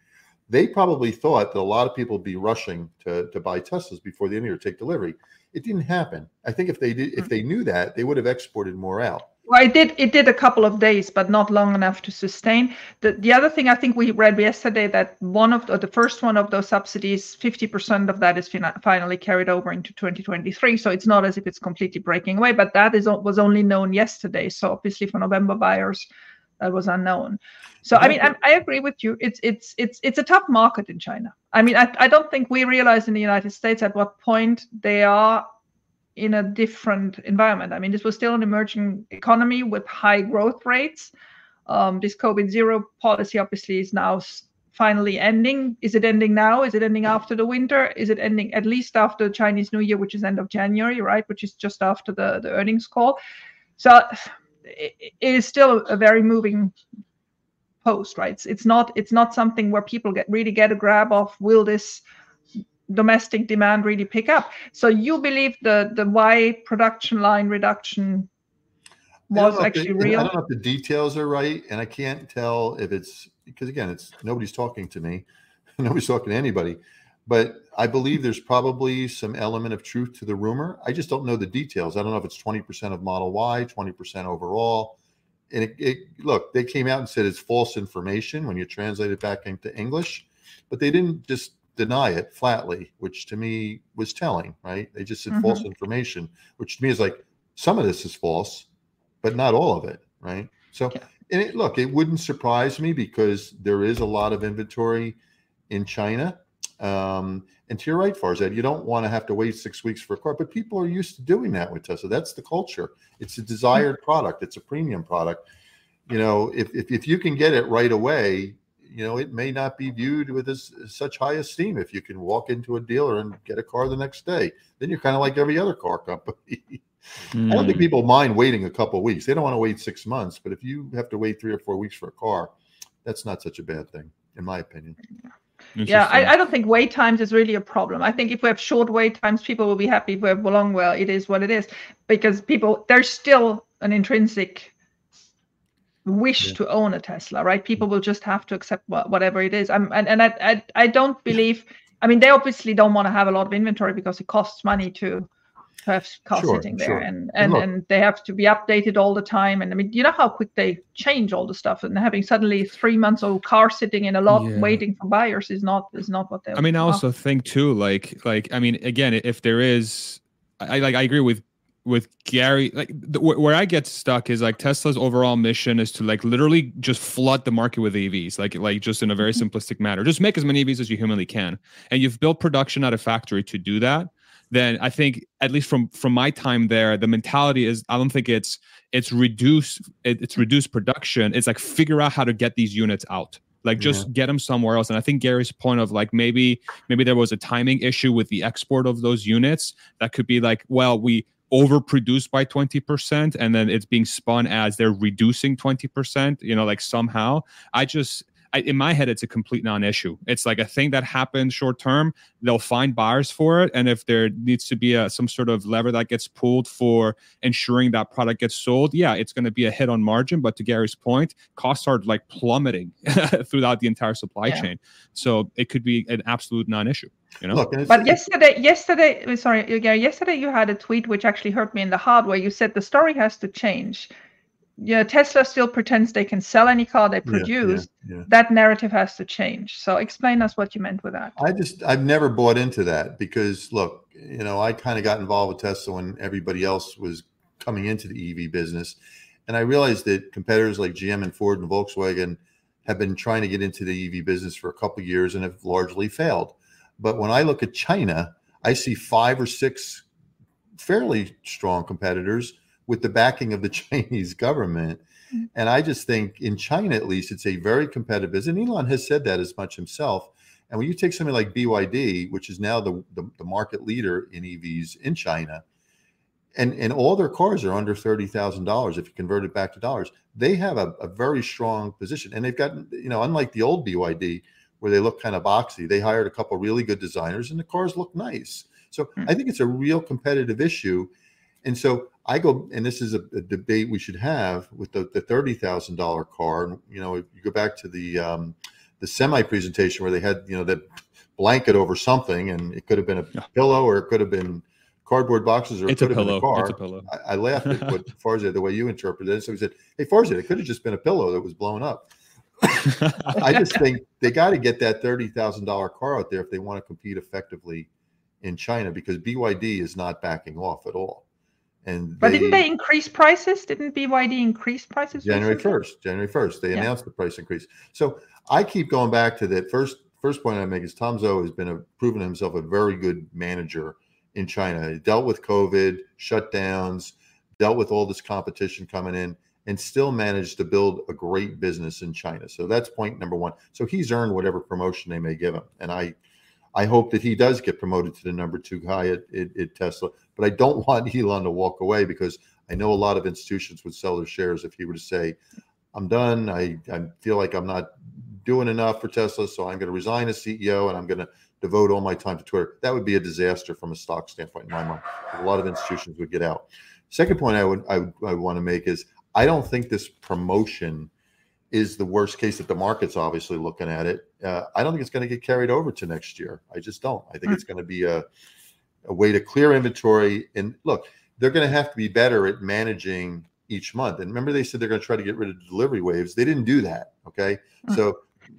They probably thought that a lot of people would be rushing to, to buy Teslas before the end of the year, take delivery. It didn't happen. I think if they did, if they knew that, they would have exported more out. Well, it did, it did a couple of days, but not long enough to sustain. The, the other thing I think we read yesterday that one of the, the first one of those subsidies, fifty percent of that is fina- finally carried over into twenty twenty-three. So it's not as if it's completely breaking away, but that is was only known yesterday. So obviously for November buyers, that was unknown. So I mean, I, I agree with you. It's it's it's it's a tough market in China. I mean, I, I don't think we realize in the United States at what point they are in a different environment. I mean, this was still an emerging economy with high growth rates. Um, this COVID zero policy obviously is now finally ending. Is it ending now? Is it ending after the winter? Is it ending at least after Chinese New Year, which is end of January, right? Which is just after the, the earnings call. So it is still a very moving post, right? It's, it's not it's not something where people get really get a grab of, will this domestic demand really pick up? So you believe the the why production line reduction was actually the, real? I don't know if the details are right, and I can't tell if it's, because again, it's nobody's talking to me, nobody's talking to anybody. But I believe there's probably some element of truth to the rumor. I just don't know the details. I don't know if it's twenty percent of Model Y, twenty percent overall. And it, it, look, they came out and said it's false information when you translate it back into English, but they didn't just deny it flatly, which to me was telling, right? They just said mm-hmm. false information, which to me is like, some of this is false, but not all of it, right? So, yeah. and it, look, it wouldn't surprise me, because there is a lot of inventory in China. Um, and to your right, Farzad, you don't want to have to wait six weeks for a car, but people are used to doing that with Tesla. That's the culture. It's a desired product. It's a premium product. You know, if, if, if you can get it right away, you know, it may not be viewed with as, as such high esteem. If you can walk into a dealer and get a car the next day, then you're kind of like every other car company. mm. I don't think people mind waiting a couple of weeks. They don't want to wait six months, but if you have to wait three or four weeks for a car, that's not such a bad thing, in my opinion. Yeah, I, I don't think wait times is really a problem. I think if we have short wait times, people will be happy. If we have long, well, it is what it is, because people, there's still an intrinsic wish yeah. to own a Tesla, right? People will just have to accept whatever it is. I'm, and and I, I, I don't believe, I mean, they obviously don't want to have a lot of inventory because it costs money to have cars sure, sitting there sure. and and, and they have to be updated all the time. And I mean, you know how quick they change all the stuff, and having suddenly three months old car sitting in a lot yeah. waiting for buyers is not is not what they I mean I also about. think too like like I mean again if there is I like I agree with with Gary, like the, where I get stuck is like Tesla's overall mission is to like literally just flood the market with E Vs, like like just in a very simplistic manner, just make as many E Vs as you humanly can. And you've built production at a factory to do that. Then I think, at least from from my time there, the mentality is I don't think it's it's reduce it, it's reduce production. It's like figure out how to get these units out, like just yeah. get them somewhere else. And I think Gary's point of like maybe maybe there was a timing issue with the export of those units that could be like, well, we overproduced by twenty percent and then it's being spun as they're reducing twenty percent, you know, like somehow. I just. I, in my head, it's a complete non-issue. It's like a thing that happens short term. They'll find buyers for it. And if there needs to be a, some sort of lever that gets pulled for ensuring that product gets sold, yeah, it's going to be a hit on margin. But to Gary's point, costs are like plummeting throughout the entire supply yeah. chain. So it could be an absolute non-issue. You know? Look, but yesterday, yesterday, sorry, Gary, yesterday you had a tweet which actually hurt me in the heart where you said the story has to change. Yeah, Tesla still pretends they can sell any car they produce. Yeah, yeah, yeah. That narrative has to change. So explain us what you meant with that. I just, I've never bought into that because, look, you know, I kind of got involved with Tesla when everybody else was coming into the E V business. And I realized that competitors like G M and Ford and Volkswagen have been trying to get into the E V business for a couple of years and have largely failed. But when I look at China, I see five or six fairly strong competitors with the backing of the Chinese government. And I just think in China, at least, it's a very competitive business. And Elon has said that as much himself. And when you take something like B Y D, which is now the, the, the market leader in E Vs in China, and, and all their cars are under thirty thousand dollars if you convert it back to dollars, they have a, a very strong position. And they've gotten, you know, unlike the old B Y D, where they look kind of boxy, they hired a couple of really good designers and the cars look nice. So mm. I think it's a real competitive issue. And so I go, and this is a, a debate we should have with the, the thirty thousand dollar car. And, you know, if you go back to the um, the semi presentation where they had, you know, that blanket over something, and it could have been a pillow, or it could have been cardboard boxes, or it it's could a have pillow. been a car. It's a pillow. I, I laughed at what Farzad, the way you interpreted it. So he said, "Hey, Farzad, it could have just been a pillow that was blown up." I just think they got to get that thirty thousand dollar car out there if they want to compete effectively in China, because B Y D is not backing off at all. And but they, didn't they increase prices? Didn't B Y D increase prices? January first, January first, they yeah. announced the price increase. So I keep going back to that first first point I make is Tom Zhou has been a, proven himself a very good manager in China. He dealt with COVID, shutdowns, dealt with all this competition coming in, and still managed to build a great business in China. So that's point number one. So he's earned whatever promotion they may give him. And I I hope that he does get promoted to the number two guy at, at, at Tesla. But I don't want Elon to walk away, because I know a lot of institutions would sell their shares if he were to say, I'm done. I, I feel like I'm not doing enough for Tesla, so I'm going to resign as C E O and I'm going to devote all my time to Twitter. That would be a disaster from a stock standpoint in my mind. A lot of institutions would get out. Second point I would I, would, I would want to make is I don't think this promotion is the worst case that the market's obviously looking at it. Uh, I don't think it's going to get carried over to next year. I just don't. I think mm-hmm. it's going to be a, a way to clear inventory. And look, they're going to have to be better at managing each month. And remember, they said they're going to try to get rid of delivery waves. They didn't do that. Okay. Mm-hmm. So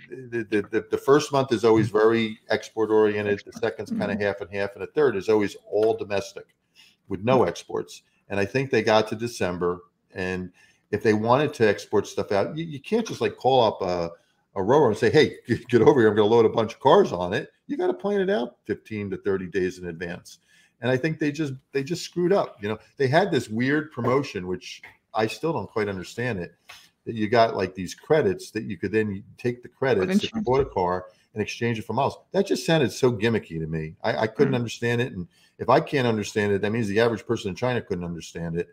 the, the, the, the first month is always very export oriented. The second's mm-hmm. kind of half and half. And the third is always all domestic with no mm-hmm. exports. And I think they got to December, and if they wanted to export stuff out, you, you can't just like call up a, a rower and say, hey, get, get over here, I'm going to load a bunch of cars on it. You got to plan it out fifteen to thirty days in advance. And I think they just they just screwed up. You know, they had this weird promotion, which I still don't quite understand it, that you got like these credits that you could then take the credits if you bought a car and exchange it for miles. That just sounded so gimmicky to me. I, I couldn't mm-hmm. understand it. And if I can't understand it, that means the average person in China couldn't understand it.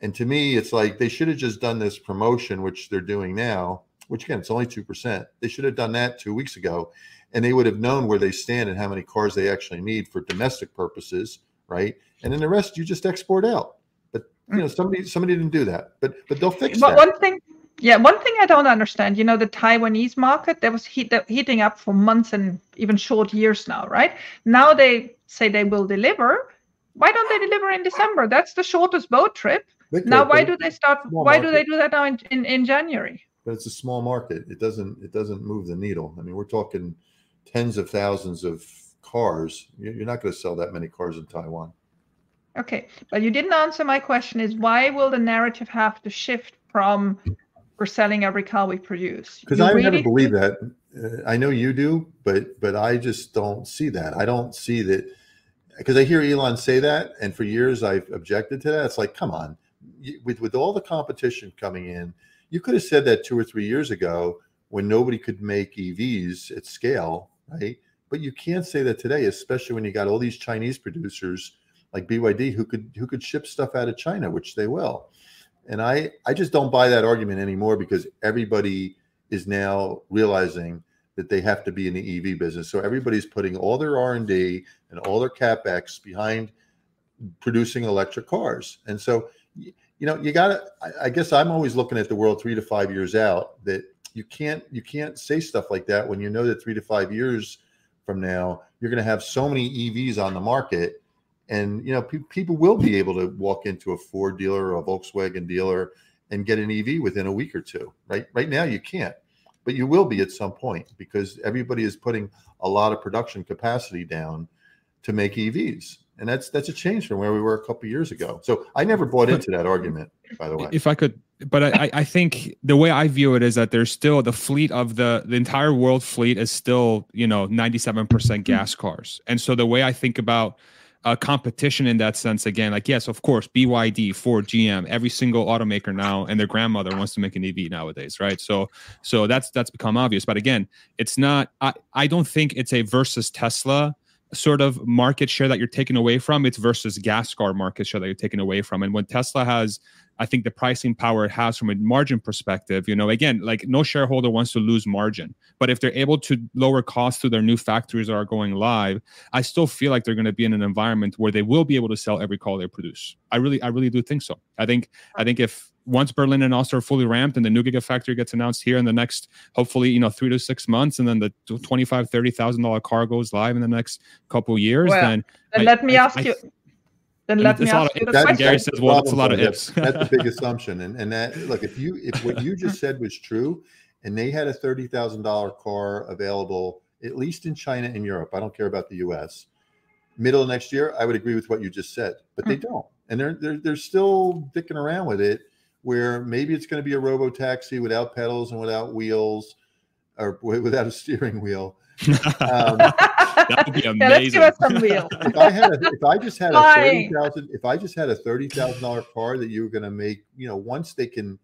And to me, it's like they should have just done this promotion, which they're doing now, which again, it's only two percent. They should have done that two weeks ago, and they would have known where they stand and how many cars they actually need for domestic purposes, right? And then the rest you just export out. But you know, somebody somebody didn't do that. But but they'll fix but that. One thing, yeah, one thing I don't understand. You know, the Taiwanese market that was heat, heating up for months and even short years now, right? Now they say they will deliver. Why don't they deliver in December? That's the shortest boat trip. Could, now, why do they start? Why market. do they do that now in, in in January? But it's a small market. It doesn't it doesn't move the needle. I mean, we're talking tens of thousands of cars. You're not going to sell that many cars in Taiwan. Okay, but you didn't answer my question. Is why will the narrative have to shift from we're selling every car we produce? Because I really never believe that. Uh, I know you do, but but I just don't see that. I don't see that. Because I hear Elon say that, and for years I've objected to that. It's like, come on, with with all the competition coming in, you could have said that two or three years ago when nobody could make E Vs at scale, right? But you can't say that today, especially when you got all these Chinese producers like B Y D who could who could ship stuff out of China, which they will. And I I just don't buy that argument anymore, because everybody is now realizing that they have to be in the E V business. So everybody's putting all their R and D and all their CapEx behind producing electric cars. And so, you know, you got to, I guess I'm always looking at the world three to five years out, that you can't, you can't say stuff like that when you know that three to five years from now, you're going to have so many E Vs on the market. And, you know, pe- people will be able to walk into a Ford dealer or a Volkswagen dealer and get an E V within a week or two, right? Right now you can't. But you will be at some point, because everybody is putting a lot of production capacity down to make E Vs. And that's that's a change from where we were a couple of years ago. So I never bought into that argument, by the way. If I could, but I, I think the way I view it is that there's still the fleet of the, the entire world fleet is still, you know, ninety-seven percent gas cars. And so the way I think about Uh, competition in that sense, again, like, yes, of course, B Y D, Ford, G M, every single automaker now and their grandmother wants to make an E V nowadays, right? So so that's that's become obvious. But again, it's not, I, I don't think it's a versus Tesla sort of market share that you're taking away from. It's versus gas car market share that you're taking away from. And when Tesla has, I think, the pricing power it has from a margin perspective, you know, again, like, no shareholder wants to lose margin. But if they're able to lower costs through their new factories that are going live, I still feel like they're going to be in an environment where they will be able to sell every car they produce. I really, I really do think so. I think, I think if once Berlin and Austin are fully ramped and the new gigafactory gets announced here in the next, hopefully, you know, three to six months, and then the twenty-five thousand dollars, thirty thousand dollars car goes live in the next couple years, well, then, then I, let me I, ask I, you. I, Then let me ask you the question. Gary says, well, that's a lot of ifs. That's a big assumption. And and that, look, if you if what you just said was true, and they had a thirty thousand dollars car available, at least in China and Europe, I don't care about the U S, middle of next year, I would agree with what you just said. But they don't. And they're they're they're still dicking around with it, where maybe it's going to be a robotaxi without pedals and without wheels, or without a steering wheel. Um, that would be amazing. Yeah, let's give us some wheels. If I had, a, if I just had a thirty thousand, if I just had a thirty thousand dollar car that you were going to make, you know, once they can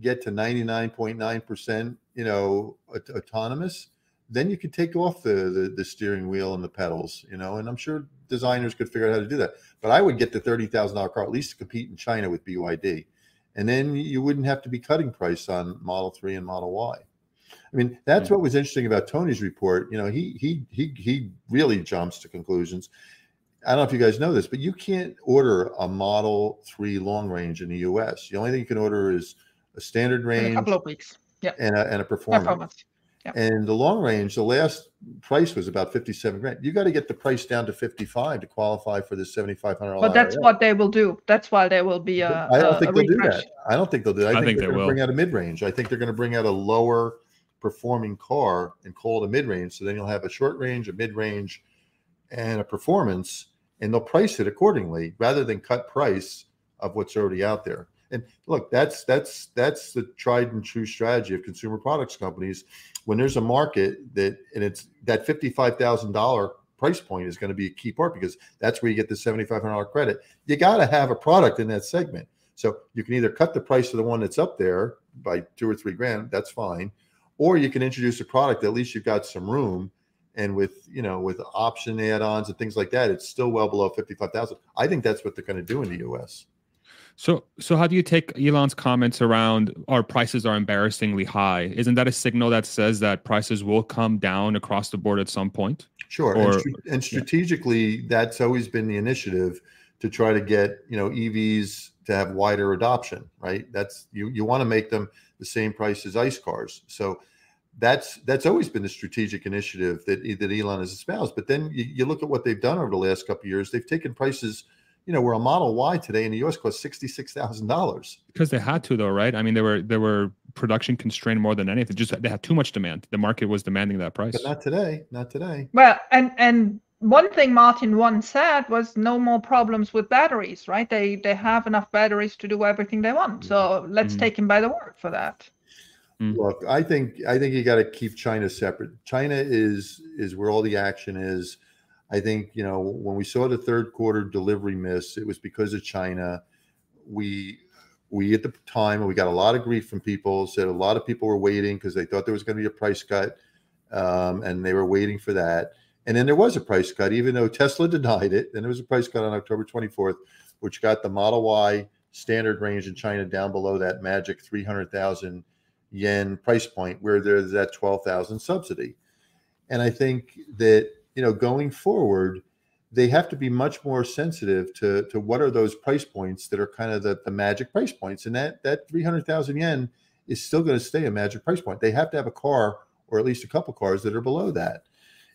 get to ninety nine point nine percent, you know, aut- autonomous, then you could take off the, the the steering wheel and the pedals, you know. And I'm sure designers could figure out how to do that. But I would get the thirty thousand dollar car at least to compete in China with B Y D, and then you wouldn't have to be cutting price on Model three and Model Y. I mean, that's what was interesting about Tony's report. You know, he he he he really jumps to conclusions. I don't know if you guys know this, but you can't order a Model three long range in the U S. The only thing you can order is a standard range, in a couple of weeks, yeah, and a, and a performance. performance. Yeah. And the long range, the last price was about fifty-seven grand. You got to get the price down to fifty-five to qualify for the seventy-five hundred dollars. But that's what they will do. That's why there will be a. I don't a, think a they'll refresh. do that. I don't think they'll do. That. I, I think, think they're they going to bring out a mid range. I think they're going to bring out a lower performing car and call it a mid-range. So then you'll have a short range, a mid-range, and a performance, and they'll price it accordingly rather than cut price of what's already out there. And look, that's that's that's the tried and true strategy of consumer products companies. When there's a market that, and it's that fifty-five thousand dollars price point is going to be a key part, because that's where you get the seventy-five hundred dollars credit. You got to have a product in that segment. So you can either cut the price of the one that's up there by two or three grand, that's fine. Or you can introduce a product, at least you've got some room, and with, you know, with option add-ons and things like that, it's still well below fifty-five thousand. I think that's what they're going to do in the U S. So so how do you take Elon's comments around our prices are embarrassingly high? Isn't that a signal that says that prices will come down across the board at some point? Sure. Or, and, st and strategically, yeah. that's always been the initiative to try to get, you know, E Vs to have wider adoption, right? That's you you want to make them the same price as ICE cars. So that's that's always been the strategic initiative that, that Elon has espoused. But then you, you look at what they've done over the last couple of years. They've taken prices, you know, where a Model Y today in the U S costs sixty-six thousand dollars. Because they had to, though, right? I mean, they were they were production constrained more than anything. Just they had too much demand. The market was demanding that price. But not today. Not today. Well, and and one thing Martin once said was no more problems with batteries, right? They they have enough batteries to do everything they want. So let's mm-hmm. take him by the word for that. Look, I think I think you got to keep China separate. China is is where all the action is. I think, you know, when we saw the third quarter delivery miss, it was because of China. We we at the time we got a lot of grief from people. Said a lot of people were waiting because they thought there was going to be a price cut, um, and they were waiting for that. And then there was a price cut, even though Tesla denied it. Then there was a price cut on October twenty-fourth, which got the Model Y standard range in China down below that magic three hundred thousand. Yen price point where there's that twelve thousand subsidy. And I think that, you know, going forward, they have to be much more sensitive to, to what are those price points that are kind of the, the magic price points. And that, that three hundred thousand yen is still going to stay a magic price point. They have to have a car or at least a couple cars that are below that.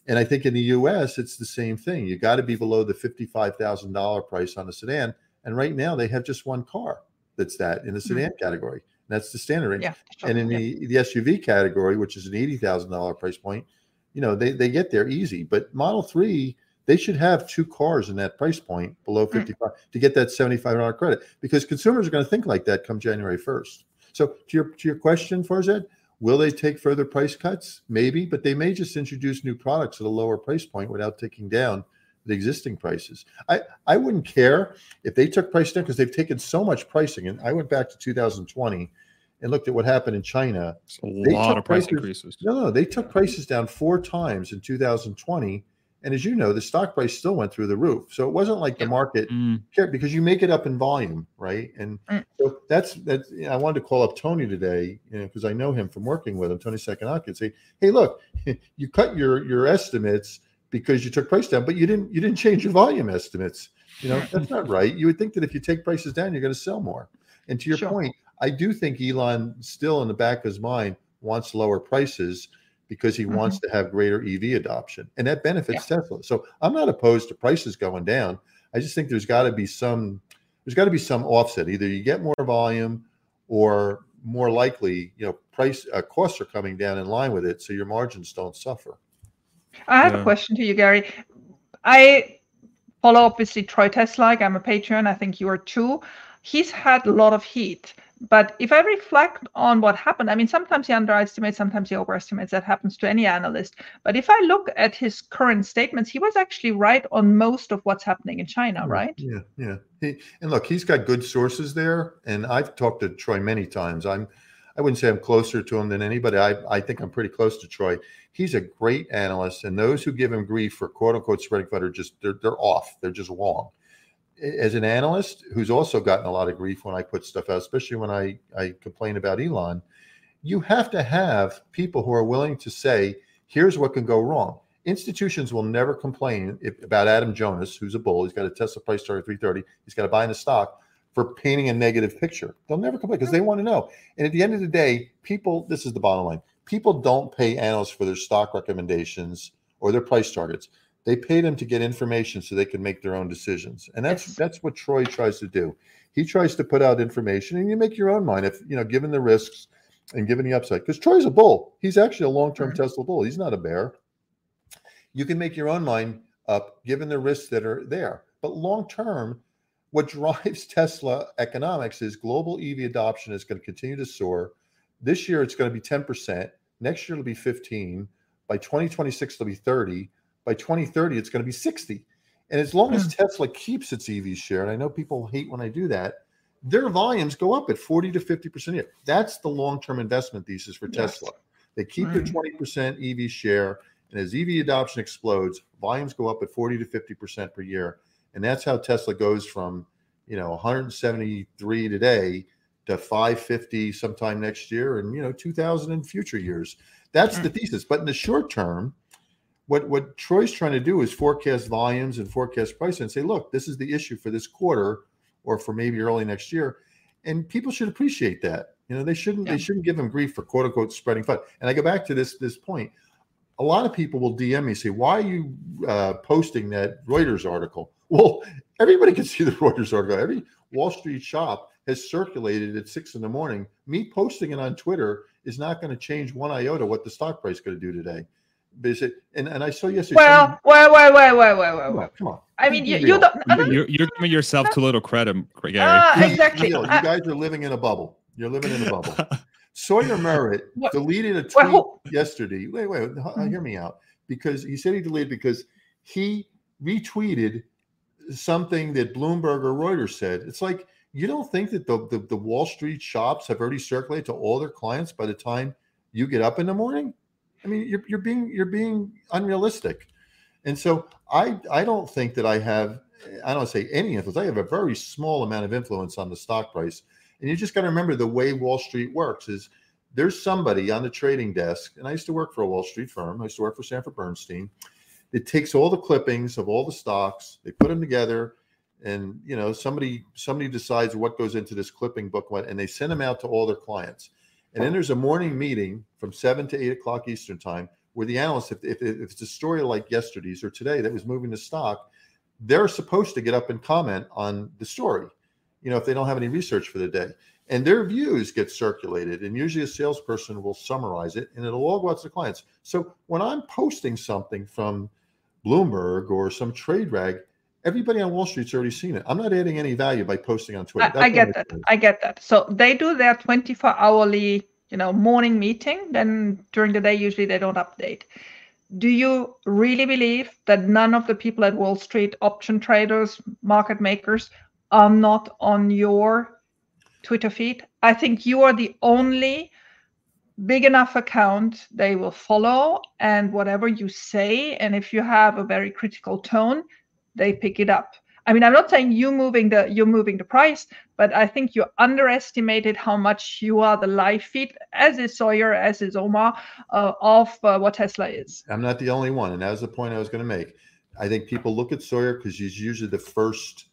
And I think in the U S, it's the same thing. You got to be below the fifty-five thousand dollar price on a sedan. And right now they have just one car that's that in the sedan mm-hmm. category. That's the standard range. Yeah, sure. And in yeah. the, the S U V category, which is an eighty thousand dollar price point, you know, they, they get there easy. But Model three, they should have two cars in that price point below fifty-five mm. to get that seventy-five dollar credit, because consumers are going to think like that come January first. So to your, to your question, Farzad, will they take further price cuts? Maybe, but they may just introduce new products at a lower price point without taking down the existing prices. I, I wouldn't care if they took price down because they've taken so much pricing. And I went back to two thousand twenty and looked at what happened in China. It's a they lot of price prices, increases. No, no, they took prices down four times in two thousand twenty. And as you know, the stock price still went through the roof. So it wasn't like the market mm. cared, because you make it up in volume, right? And mm. so that's that. You know, I wanted to call up Tony today, you know, because I know him from working with him, Tony Sacconaghi, and say, hey, look, you cut your your estimates because you took price down, but you didn't you didn't change your volume estimates. You know, that's not right. You would think that if you take prices down, you're going to sell more. And to your sure. point, I do think Elon still in the back of his mind wants lower prices because he mm-hmm. wants to have greater E V adoption. And that benefits yeah. Tesla. So I'm not opposed to prices going down. I just think there's got to be some there's got to be some offset. Either you get more volume, or more likely, you know, price uh, costs are coming down in line with it, so your margins don't suffer. I have yeah. a question to you, Gary. I follow, obviously, Troy Teslack. I'm a patron. I think you are too. He's had a lot of heat. But if I reflect on what happened, I mean, sometimes he underestimates, sometimes he overestimates. That happens to any analyst. But if I look at his current statements, he was actually right on most of what's happening in China, right? Yeah, yeah. He, and look, he's got good sources there. And I've talked to Troy many times. I'm I wouldn't say I'm closer to him than anybody. I, I think I'm pretty close to Troy. He's a great analyst, and those who give him grief for quote unquote spreading fat are just they're they're off. They're just wrong. As an analyst who's also gotten a lot of grief when I put stuff out, especially when I, I complain about Elon, you have to have people who are willing to say, here's what can go wrong. Institutions will never complain if, about Adam Jonas, who's a bull. He's got a Tesla price target three thirty. He's got to buy in the stock. For painting a negative picture. They'll never complain because they want to know. And at the end of the day, people, this is the bottom line. People don't pay analysts for their stock recommendations or their price targets. They pay them to get information so they can make their own decisions. And that's yes. that's what Troy tries to do. He tries to put out information and you make your own mind if, you know, given the risks and given the upside. Because Troy's a bull. He's actually a long-term mm-hmm. Tesla bull. He's not a bear. You can make your own mind up given the risks that are there. But long-term, what drives Tesla economics is global E V adoption is going to continue to soar. This year, it's going to be ten percent. Next year, it'll be fifteen. By twenty twenty-six, it'll be thirty. By twenty thirty, it's going to be sixty. And as long as Tesla keeps its E V share, and I know people hate when I do that, their volumes go up at forty to fifty percent a year. That's the long-term investment thesis for Tesla. They keep their twenty percent E V share, and as E V adoption explodes, volumes go up at forty to fifty percent per year. And that's how Tesla goes from you know, one hundred seventy-three today to five fifty sometime next year, and, you know, two thousand in future years. That's the thesis. But in the short term, what, what Troy's trying to do is forecast volumes and forecast price and say, look, this is the issue for this quarter or for maybe early next year. And people should appreciate that. You know, they shouldn't, yeah. they shouldn't give them grief for quote unquote spreading FUD. And I go back to this, this point. A lot of people will D M me and say, why are you uh, posting that Reuters article? Well, everybody can see the Reuters article. Every Wall Street shop has circulated at six in the morning. Me posting it on Twitter is not going to change one iota what the stock price is going to do today. It, and, and I saw yesterday. Well, wait, wait, wait, wait, wait, wait. Come on. Come on. I mean, you, you don't, I don't, you're, you're giving yourself too little credit, Gary. Uh, exactly. You guys are living in a bubble. You're living in a bubble. Sawyer Merritt what? deleted a tweet well, yesterday. Wait, wait, hear me out. Because he said he deleted because he retweeted something that Bloomberg or Reuters said. It's like, you don't think that the, the, the Wall Street shops have already circulated to all their clients by the time you get up in the morning? I mean, you're, you're being you're being unrealistic. And so I I don't think that I have, I don't say any influence. I have a very small amount of influence on the stock price. And you just got to remember the way Wall Street works is there's somebody on the trading desk, and I used to work for a Wall Street firm. I used to work for Sanford Bernstein. It takes all the clippings of all the stocks. They put them together, and you know somebody somebody decides what goes into this clipping book, and they send them out to all their clients. And then there's a morning meeting from seven to eight o'clock Eastern time where the analysts, if, if, if it's a story like yesterday's or today that was moving the stock, they're supposed to get up and comment on the story, you know, if they don't have any research for the day. And their views get circulated. And usually a salesperson will summarize it, and it'll all go out to the clients. So when I'm posting something from Bloomberg or some trade rag, everybody on Wall Street's already seen it. I'm not adding any value by posting on Twitter. I, I get that. I get that. So they do their twenty-four hourly, you know, morning meeting. Then during the day, usually they don't update. Do you really believe that none of the people at Wall Street, option traders, market makers, are not on your Twitter feed? I think you are the only big enough account they will follow, and whatever you say, and if you have a very critical tone, they pick it up. I mean, I'm not saying you moving the you're moving the price, but I think you underestimated how much you are the live feed, as is Sawyer, as is Omar, uh, of uh, what Tesla is. I'm not the only one, and that was the point I was going to make. I think people look at Sawyer because he's usually the first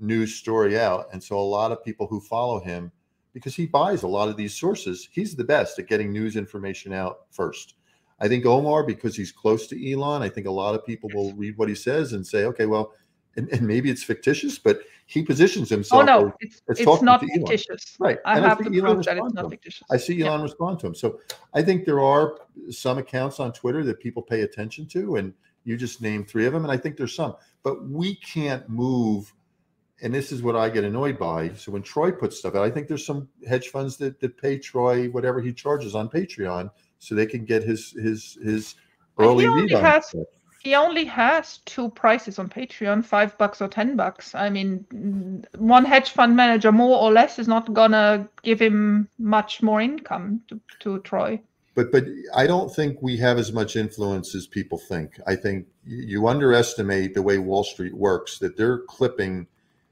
news story out, and so a lot of people who follow him, because he buys a lot of these sources, he's the best at getting news information out first. I think Omar, because he's close to Elon, I think a lot of people will read what he says and say, okay, well, and, and maybe it's fictitious, but he positions himself. Oh, no, it's, as it's not fictitious. Elon. Right. I and have I to Elon prove that it's not fictitious. I see Elon yeah. respond to him. So I think there are some accounts on Twitter that people pay attention to, and you just named three of them, and I think there's some. But we can't move, and this is what I get annoyed by. So when Troy puts stuff out, I think there's some hedge funds that, that pay Troy whatever he charges on Patreon, so they can get his his his early he only read has, on He only has two prices on Patreon, five bucks or ten bucks. I mean, one hedge fund manager more or less is not gonna give him much more income to, to Troy. But but I don't think we have as much influence as people think. I think you underestimate the way Wall Street works, that they're clipping.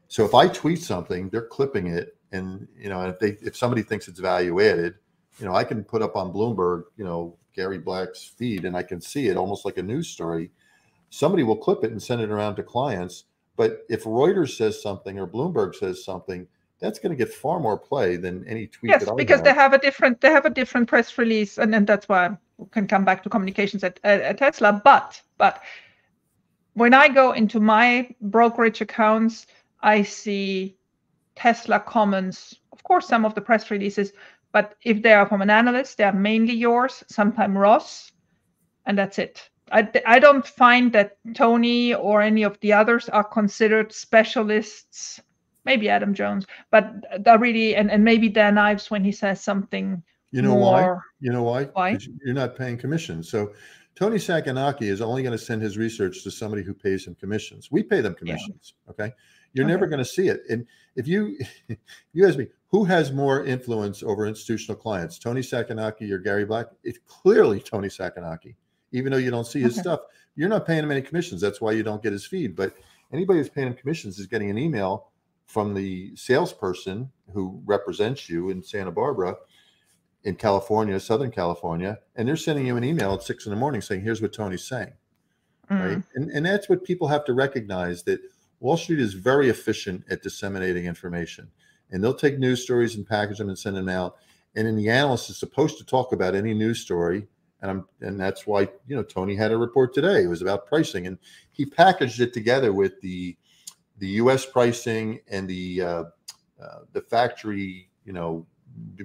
So if I tweet something, they're clipping it, and you know, if they if somebody thinks it's value added, you know, I can put up on Bloomberg, you know, Gary Black's feed, and I can see it almost like a news story. Somebody will clip it and send it around to clients. But if Reuters says something or Bloomberg says something, that's going to get far more play than any tweet. Yes, that because have. they have a different they have a different press release, and then that's why we can come back to communications at, at, at Tesla. But but when I go into my brokerage accounts, I see Tesla comments. Of course, some of the press releases. But if they are from an analyst, they are mainly yours, sometimes Ross, and that's it. I, I don't find that Tony or any of the others are considered specialists, maybe Adam Jones, but they're really, and, and maybe Dan Ives when he says something You know more. why? You know why? Why? You're not paying commission. So Tony Sacconaghi is only going to send his research to somebody who pays him commissions. We pay them commissions, yeah. okay? You're okay. never going to see it. And if you, if you ask me, who has more influence over institutional clients, Tony Sacconaghi or Gary Black? It's clearly Tony Sacconaghi, even though you don't see his okay. stuff. You're not paying him any commissions. That's why you don't get his feed. But anybody who's paying him commissions is getting an email from the salesperson who represents you in Santa Barbara, in California, Southern California, and they're sending you an email at six in the morning saying, here's what Tony's saying. Mm. Right. And, and that's what people have to recognize, that Wall Street is very efficient at disseminating information, and they'll take news stories and package them and send them out. And then the analyst is supposed to talk about any news story. And I'm, and that's why, you know, Tony had a report today. It was about pricing, and he packaged it together with the, the U S pricing and the, uh, uh, the factory, you know,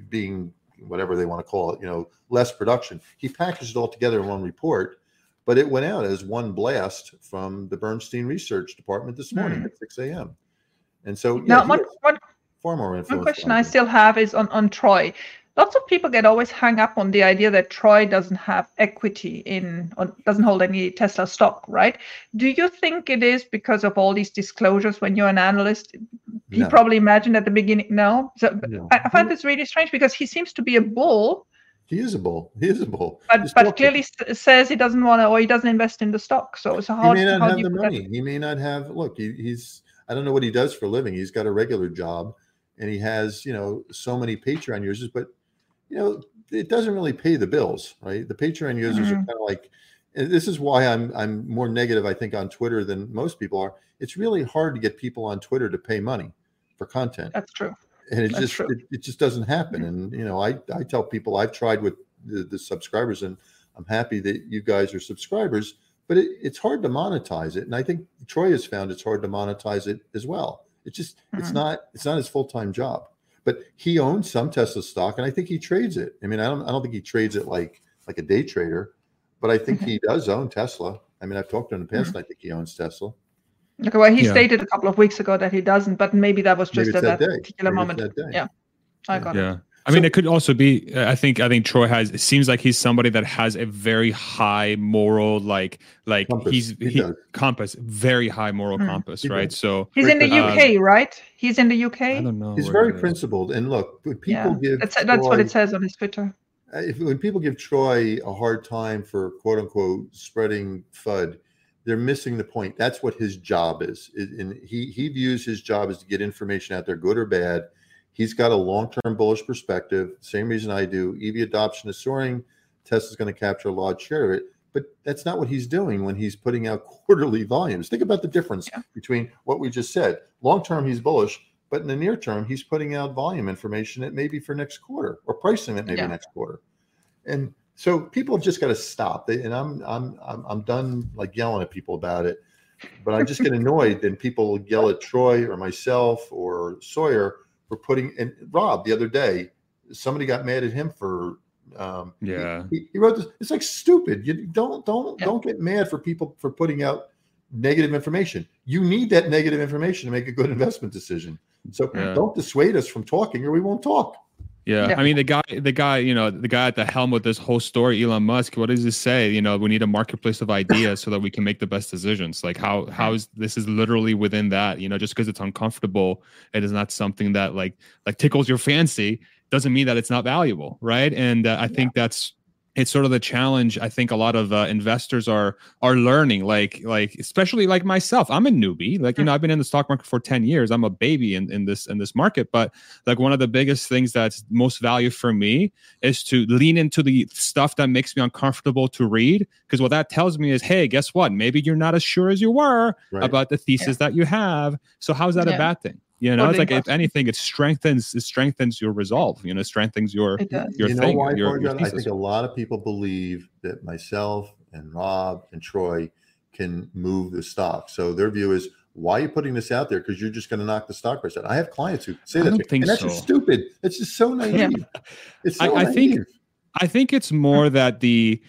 being whatever they want to call it, you know, less production. He packaged it all together in one report, but it went out as one blast from the Bernstein research department this morning mm. at six a m And so now, yeah, one, one, far more influence. One question I still have is on, on Troy. Lots of people get always hung up on the idea that Troy doesn't have equity in, or doesn't hold any Tesla stock, right? Do you think it is because of all these disclosures when you're an analyst? You no. probably imagined at the beginning, no? So no. I, I find this really strange because he seems to be a bull. He is a bull. He is a bull. But, but clearly says he doesn't want to, or he doesn't invest in the stock. So, so how do you He may not have the money. He may not have, look, he, he's, I don't know what he does for a living. He's got a regular job and he has, you know, so many Patreon users, but you know, it doesn't really pay the bills, right? The Patreon users mm-hmm. are kind of like, and this is why I'm I'm more negative, I think, on Twitter than most people are. It's really hard to get people on Twitter to pay money for content. That's true. And it That's just it, it just doesn't happen. Mm-hmm. And you know, I I tell people I've tried with the, the subscribers, and I'm happy that you guys are subscribers, but it, it's hard to monetize it. And I think Troy has found it's hard to monetize it as well. It's just mm-hmm. it's not it's not his full-time job. But he owns some Tesla stock, and I think he trades it. I mean, I don't, I don't think he trades it like like a day trader, but I think he does own Tesla. I mean, I've talked to him in the past, mm-hmm. and I think he owns Tesla. Okay, well, he yeah. stated a couple of weeks ago that he doesn't, but maybe that was just at that, that particular maybe moment. That yeah, I got yeah. it. Yeah, I mean, so, it could also be. I think I think Troy has. It seems like he's somebody that has a very high moral, like like compass. he's he he, compass, very high moral mm-hmm. compass, he right? Does. So he's in the U K, um, right? He's in the U K. I don't know. He's very principled, and look, when people yeah. give that's, Troy, that's what it says on his Twitter. If when people give Troy a hard time for quote unquote spreading FUD, they're missing the point. That's what his job is, and he he views his job as to get information out there, good or bad. He's got a long-term bullish perspective. Same reason I do. E V adoption is soaring. Tesla's going to capture a large share of it. But that's not what he's doing when he's putting out quarterly volumes. Think about the difference yeah. between what we just said. Long-term, he's bullish. But in the near term, he's putting out volume information that may be for next quarter, or pricing that maybe yeah. next quarter. And so people have just got to stop. They, and I'm, I'm, I'm, I'm done like yelling at people about it. But I just get annoyed when people yell at Troy or myself or Sawyer. We're putting and Rob the other day, somebody got mad at him for um yeah he, he wrote this. It's like stupid. You don't don't yeah. don't get mad for people for putting out negative information. You need that negative information to make a good investment decision. So yeah. don't dissuade us from talking, or we won't talk. Yeah. yeah, I mean the guy, the guy, you know, the guy at the helm with this whole story, Elon Musk. What does he say? You know, we need a marketplace of ideas so that we can make the best decisions. Like how how is this is literally within that. You know, just because it's uncomfortable, it is not something that like like tickles your fancy doesn't mean that it's not valuable, right? And uh, I think yeah. that's. It's sort of the challenge. I think a lot of uh, investors are are learning, like like especially like myself. I'm a newbie. Like you know, I've been in the stock market for ten years. I'm a baby in, in this in this market. But like one of the biggest things that's most value for me is to lean into the stuff that makes me uncomfortable to read, because what that tells me is, hey, guess what? Maybe you're not as sure as you were right. about the thesis yeah. that you have. So how's that yeah. a bad thing? You know, well, it's like if anything, it strengthens it strengthens your resolve. You know, it strengthens your your you know thing. Why, your, your I think a lot of people believe that myself and Rob and Troy can move the stock. So their view is, why are you putting this out there? Because you're just going to knock the stock price out. I have clients who say that. I don't think and that's so. Just stupid. It's just so naive. Yeah. It's so I, naive. I think. I think it's more that the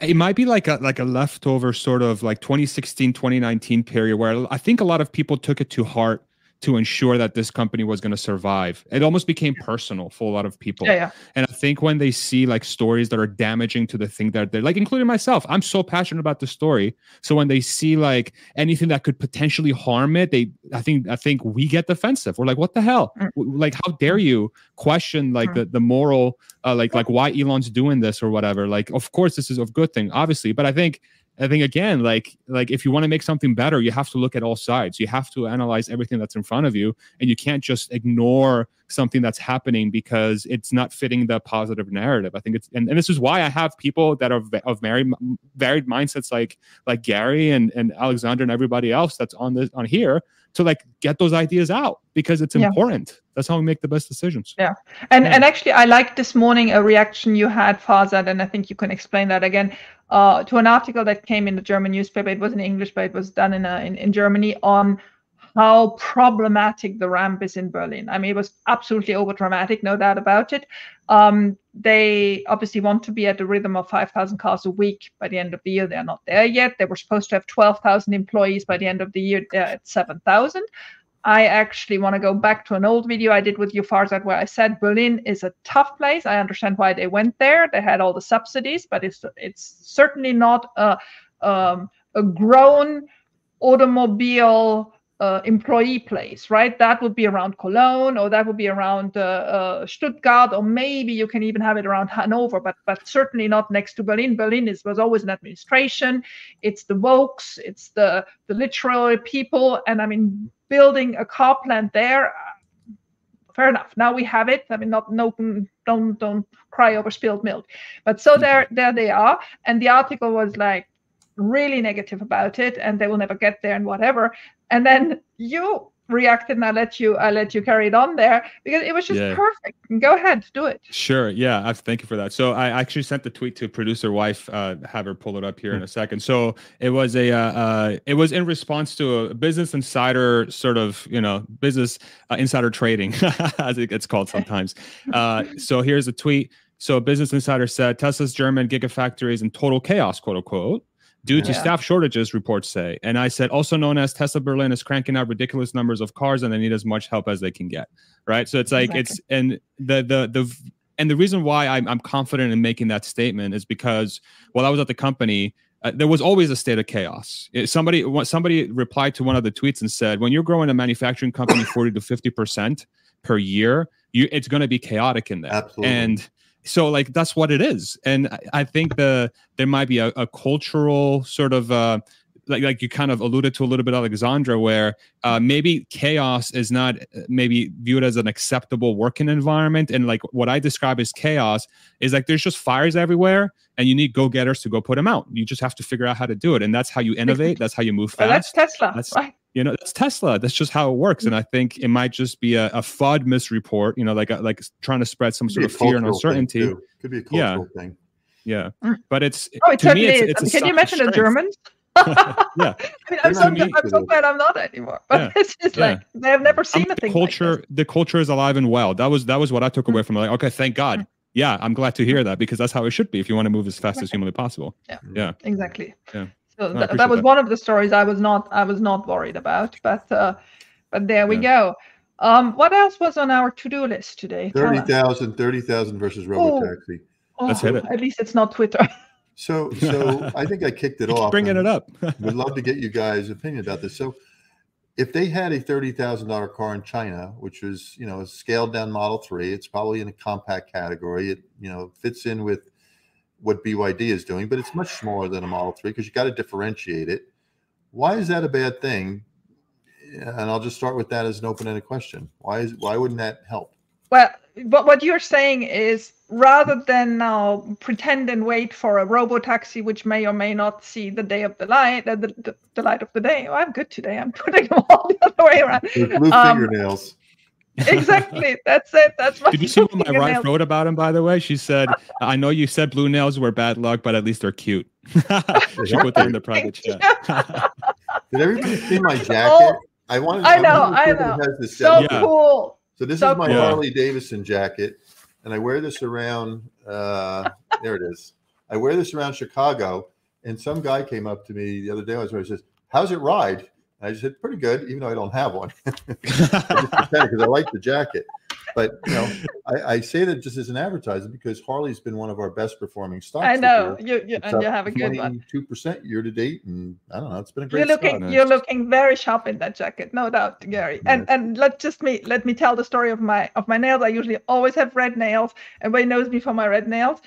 it might be like a like a leftover sort of like twenty sixteen, twenty nineteen period where I think a lot of people took it to heart to ensure that this company was going to survive. It almost became personal for a lot of people. Yeah, yeah. And I think when they see like stories that are damaging to the thing that they're like, including myself, I'm so passionate about the story. So when they see like anything that could potentially harm it, they, I think, I think we get defensive. We're like, what the hell? Mm. Like, how dare you question like mm. the, the moral, uh, like, like why Elon's doing this or whatever. Like, of course this is a good thing, obviously. But I think I think, again, like, like if you want to make something better, you have to look at all sides. You have to analyze everything that's in front of you, and you can't just ignore something that's happening because it's not fitting the positive narrative. I think it's, and, and this is why I have people that are of varied, varied mindsets, like like Gary and, and Alexandra and everybody else that's on this, on here, to like get those ideas out, because it's yeah. important. That's how we make the best decisions. Yeah. And yeah. and actually, I liked this morning a reaction you had, Farzad, and I think you can explain that again, uh, to an article that came in the German newspaper. It wasn't English, but it was done in, a, in, in Germany, on how problematic the ramp is in Berlin. I mean, it was absolutely overdramatic, no doubt about it. Um, they obviously want to be at the rhythm of five thousand cars a week by the end of the year. They're not there yet. They were supposed to have twelve thousand employees by the end of the year. They're at seven thousand. I actually want to go back to an old video I did with you, Farzad, where I said Berlin is a tough place. I understand why they went there. They had all the subsidies, but it's it's certainly not a, um, a grown automobile Uh, employee place, right? That would be around Cologne, or that would be around uh, uh, Stuttgart, or maybe you can even have it around Hanover, but but certainly not next to Berlin. Berlin is, was always an administration. It's the Wokes, it's the, the literary people. And I mean, building a car plant there, fair enough. Now we have it. I mean, not no don't don't cry over spilled milk. But so there, there they are. And the article was like really negative about it, and they will never get there and whatever. And then you reacted, and I let you, I let you carry it on there, because it was just yeah. perfect. Go ahead, do it. Sure, yeah, I, thank you for that. So I actually sent the tweet to producer wife, uh, have her pull it up here in a second. So it was a, uh, uh, it was in response to a Business Insider sort of, you know, business uh, insider trading, as it gets called sometimes. Uh, so here's a tweet. So Business Insider said, Tesla's German gigafactories in total chaos, quote unquote, due to yeah. staff shortages, reports say. And I said, also known as Tesla Berlin is cranking out ridiculous numbers of cars, and they need as much help as they can get. Right. So it's like, exactly. it's, and the, the, the, and the reason why I'm, I'm confident in making that statement is because while I was at the company, Uh, there was always a state of chaos. It, somebody somebody replied to one of the tweets and said, when you're growing a manufacturing company forty to fifty percent per year, you, it's going to be chaotic in there. Absolutely. And so like, that's what it is. And I, I think the there might be a, a cultural sort of, uh, like like you kind of alluded to a little bit, Alexandra, where uh, maybe chaos is not maybe viewed as an acceptable working environment. And like what I describe as chaos is like there's just fires everywhere, and you need go-getters to go put them out. You just have to figure out how to do it. And that's how you innovate. That's how you move fast. Well, that's Tesla. That's, right. You know, that's Tesla. That's just how it works. And I think it might just be a, a F U D misreport, you know, like, like trying to spread some sort of fear and uncertainty. It could be a cultural yeah. thing. Yeah. But it's, oh, it to totally me, it's, it's I mean, a Can you imagine strength. A German? yeah, I mean, I'm, so, me, I'm so glad I'm not anymore. But yeah, it's just yeah. like I've never seen I'm, a thing. The culture, like this. The culture is alive and well. That was that was what I took mm-hmm. away from it. Like, okay, thank God. Mm-hmm. Yeah, I'm glad to hear that, because that's how it should be if you want to move as fast exactly. as humanly possible. Yeah, yeah, exactly. Yeah. So no, th- that was that. one of the stories I was not I was not worried about, but uh, but there we yeah. go. Um, what else was on our to-do list today? thirty thousand, thirty thousand versus Robotaxi. Oh, Let's oh, hit it. At least it's not Twitter. So, so I think I kicked it you off. Bringing it up. We'd love to get you guys' opinion about this. So, if they had a thirty thousand dollars car in China, which is, you know, a scaled down Model three, it's probably in a compact category. It, you know, fits in with what B Y D is doing, but it's much smaller than a Model three because you got to differentiate it. Why is that a bad thing? And I'll just start with that as an open-ended question. Why is why wouldn't that help? Well, but what you're saying is, rather than now pretend and wait for a robotaxi, which may or may not see the day of the light, the, the, the light of the day. Oh, I'm good today. I'm putting them all the other way around. With blue um, fingernails. Exactly. That's it. That's my Did you see what my wife wrote about him, by the way? She said, I know you said blue nails were bad luck, but at least they're cute. She put that in the private chat. Did everybody see my jacket? I wanted. I know. I, I know. Has so yeah. cool. So this so is my cool. Harley Davidson jacket, and I wear this around, uh, there it is. I wear this around Chicago, and some guy came up to me the other day, I was wearing, he says, how's it ride? And I just said, pretty good, even though I don't have one. Because I, I like the jacket. But, you know, I, I say that just as an advertiser because Harley's been one of our best performing stocks. I know, you, you, and you have a good one. twenty-two percent year to date, and I don't know, it's been a great you're looking, stock. You're looking very sharp in that jacket, no doubt, Gary. And yes. and let just me let me tell the story of my of my nails. I usually always have red nails. Everybody knows me for my red nails.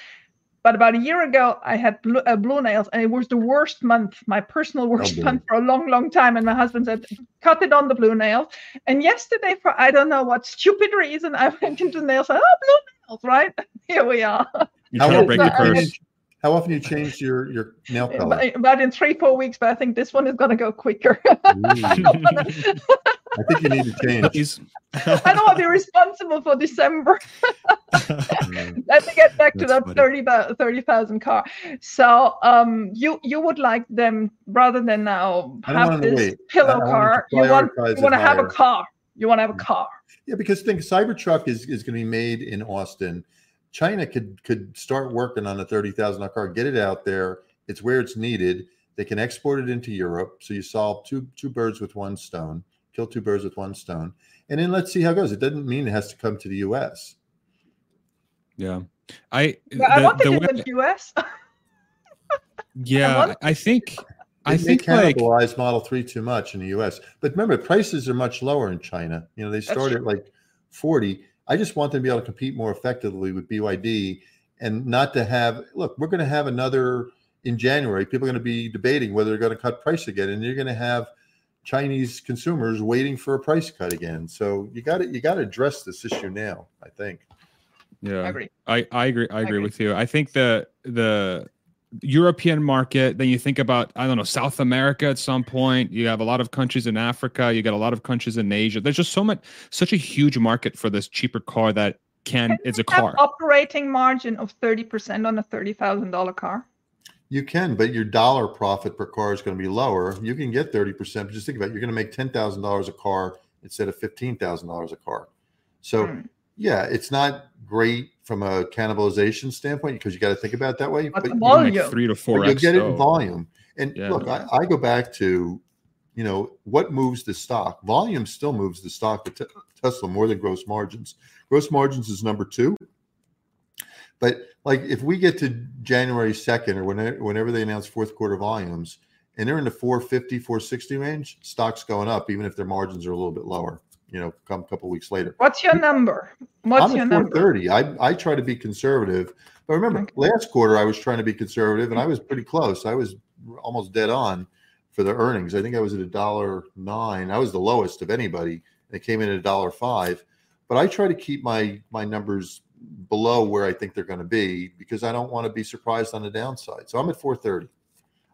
But about a year ago, I had blue, uh, blue nails, and it was the worst month, my personal worst oh, month for a long, long time. And my husband said, cut it on the blue nails. And yesterday, for I don't know what stupid reason, I went into nails. And, oh, blue nails, right? Here we are. You trying to break the curse. How often do you change your, your nail color? About in three, four weeks, but I think this one is going to go quicker. I, wanna... I think you need to change. I don't want to be responsible for December. Let me get back to That's that thirty thousand car. So um, you you would like them, rather than now have this wait. pillow car, you want, you want to have a car. You want to have a car. Yeah, because think Cybertruck is, is going to be made in Austin. China could could start working on a thirty thousand dollar car, get it out there. It's where it's needed. They can export it into Europe. So you solve two two birds with one stone, kill two birds with one stone. And then let's see how it goes. It doesn't mean it has to come to the U S. Yeah. I, well, the, I don't think the it's way, the U S. Yeah, I, I think... I they think cannibalize like, Model three too much in the U S. But remember, prices are much lower in China. You know, they start at like forty. I just want them to be able to compete more effectively with B Y D, and not to have, look, we're going to have another in January. People are going to be debating whether they're going to cut price again. And you're going to have Chinese consumers waiting for a price cut again. So you got to, you got to address this issue now, I think. Yeah, I agree. I, I agree. I agree, I agree with you. I think the, the European market, then you think about, I don't know, South America at some point. You have a lot of countries in Africa. You got a lot of countries in Asia. There's just so much, such a huge market for this cheaper car that can, can it's a car. Operating margin of thirty percent on a thirty thousand dollar car? You can, but your dollar profit per car is going to be lower. You can get thirty percent, but just think about it. You're going to make ten thousand dollars a car instead of fifteen thousand dollars a car. So hmm. yeah, it's not great from a cannibalization standpoint, because you got to think about it that way. But, but volume, like three to four, you get it in volume. And yeah, look, I, I go back to, you know, what moves the stock. Volume still moves the stock of Tesla more than gross margins. Gross margins is number two. But like, if we get to January second or whenever, whenever they announce fourth quarter volumes, and they're in the four fifty, four sixty range, stock's going up, even if their margins are a little bit lower. You know, come a couple of weeks later. What's your number? What's I'm your number? four thirty. I I try to be conservative, but remember, okay, last quarter I was trying to be conservative, and I was pretty close. I was almost dead on for the earnings. I think I was at a dollar nine. I was the lowest of anybody, and it came in at a dollar five. But I try to keep my my numbers below where I think they're going to be, because I don't want to be surprised on the downside. So I'm at four thirty.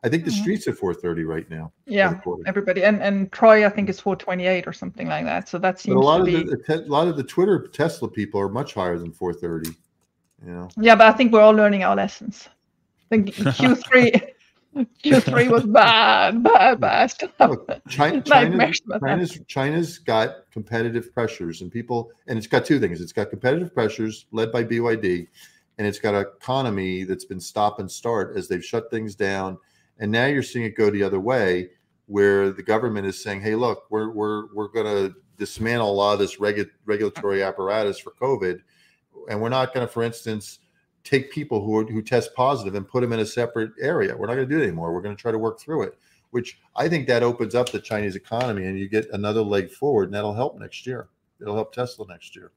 I think the street's at four thirty right now. Yeah, everybody. And and Troy, I think, is four twenty-eight or something like that. So that seems but a lot to of be... the, a lot of the Twitter Tesla people are much higher than four thirty. You know? Yeah, but I think we're all learning our lessons. I think Q three Q three was bad, bad, bad. Look, China, China, China's, China's got competitive pressures, and people, and it's got two things. It's got competitive pressures led by B Y D, and it's got an economy that's been stop and start as they've shut things down. And now you're seeing it go the other way, where the government is saying, hey, look, we're we're we're going to dismantle a lot of this regu regulatory apparatus for COVID. And we're not going to, for instance, take people who, are, who test positive and put them in a separate area. We're not going to do it anymore. We're going to try to work through it, which I think that opens up the Chinese economy, and you get another leg forward, and that'll help next year. It'll help Tesla next year.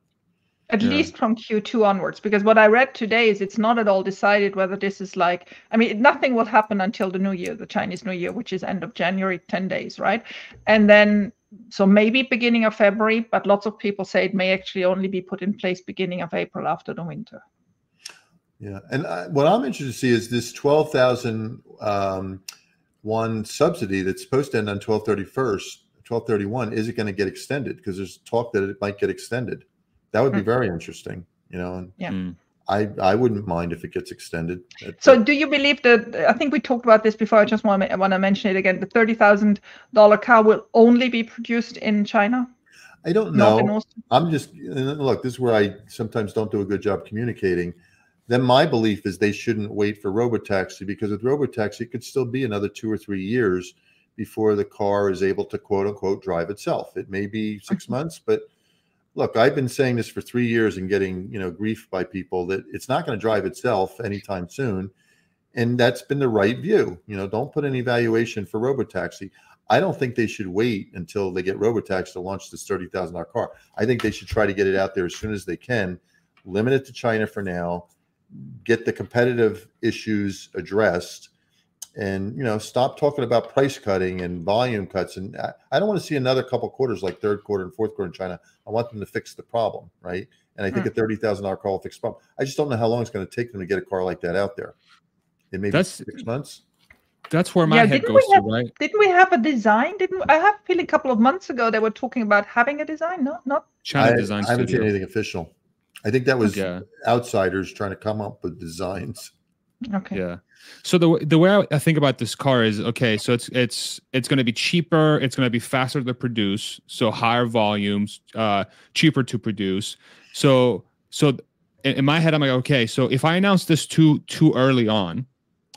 At yeah. least from Q two onwards, because what I read today is it's not at all decided whether this is like, I mean, nothing will happen until the new year, the Chinese New Year, which is end of January, ten days, right? And then, so maybe beginning of February, but lots of people say it may actually only be put in place beginning of April after the winter. Yeah, and I, what I'm interested to see is this twelve thousand um, one subsidy that's supposed to end on twelve thirty-first, twelve thirty-one, is it going to get extended? Because there's talk that it might get extended. That would be very interesting, you know, and yeah. I, I wouldn't mind if it gets extended. So do you believe that, I think we talked about this before, I just want to, want to mention it again, the thirty thousand dollar car will only be produced in China? I don't know. I'm just, look, this is where I sometimes don't do a good job communicating. Then my belief is they shouldn't wait for Robotaxi, because with Robotaxi, it could still be another two or three years before the car is able to, quote unquote, drive itself. It may be six months, but... Look, I've been saying this for three years and getting, you know, grief by people that it's not going to drive itself anytime soon. And that's been the right view. You know, don't put any valuation for Robotaxi. I don't think they should wait until they get Robotaxi to launch this thirty thousand dollar car. I think they should try to get it out there as soon as they can, limit it to China for now, get the competitive issues addressed, and, you know, stop talking about price cutting and volume cuts. And I, I don't want to see another couple quarters like third quarter and fourth quarter in China. I want them to fix the problem, right? And I think mm. a thirty thousand dollar car will fix the problem. I just don't know how long it's going to take them to get a car like that out there. It may be six months. That's where my yeah, head goes have, to, right? Didn't we have a design? Didn't I have a feeling a couple of months ago they were talking about having a design? No, not China I, design. I haven't studio. seen anything official. I think that was yeah. outsiders trying to come up with designs. Okay. Yeah. So the the way I think about this car is, okay, so it's it's it's going to be cheaper, it's going to be faster to produce, so higher volumes, uh, cheaper to produce. So so in my head, I'm like, okay, so if I announce this too too early on,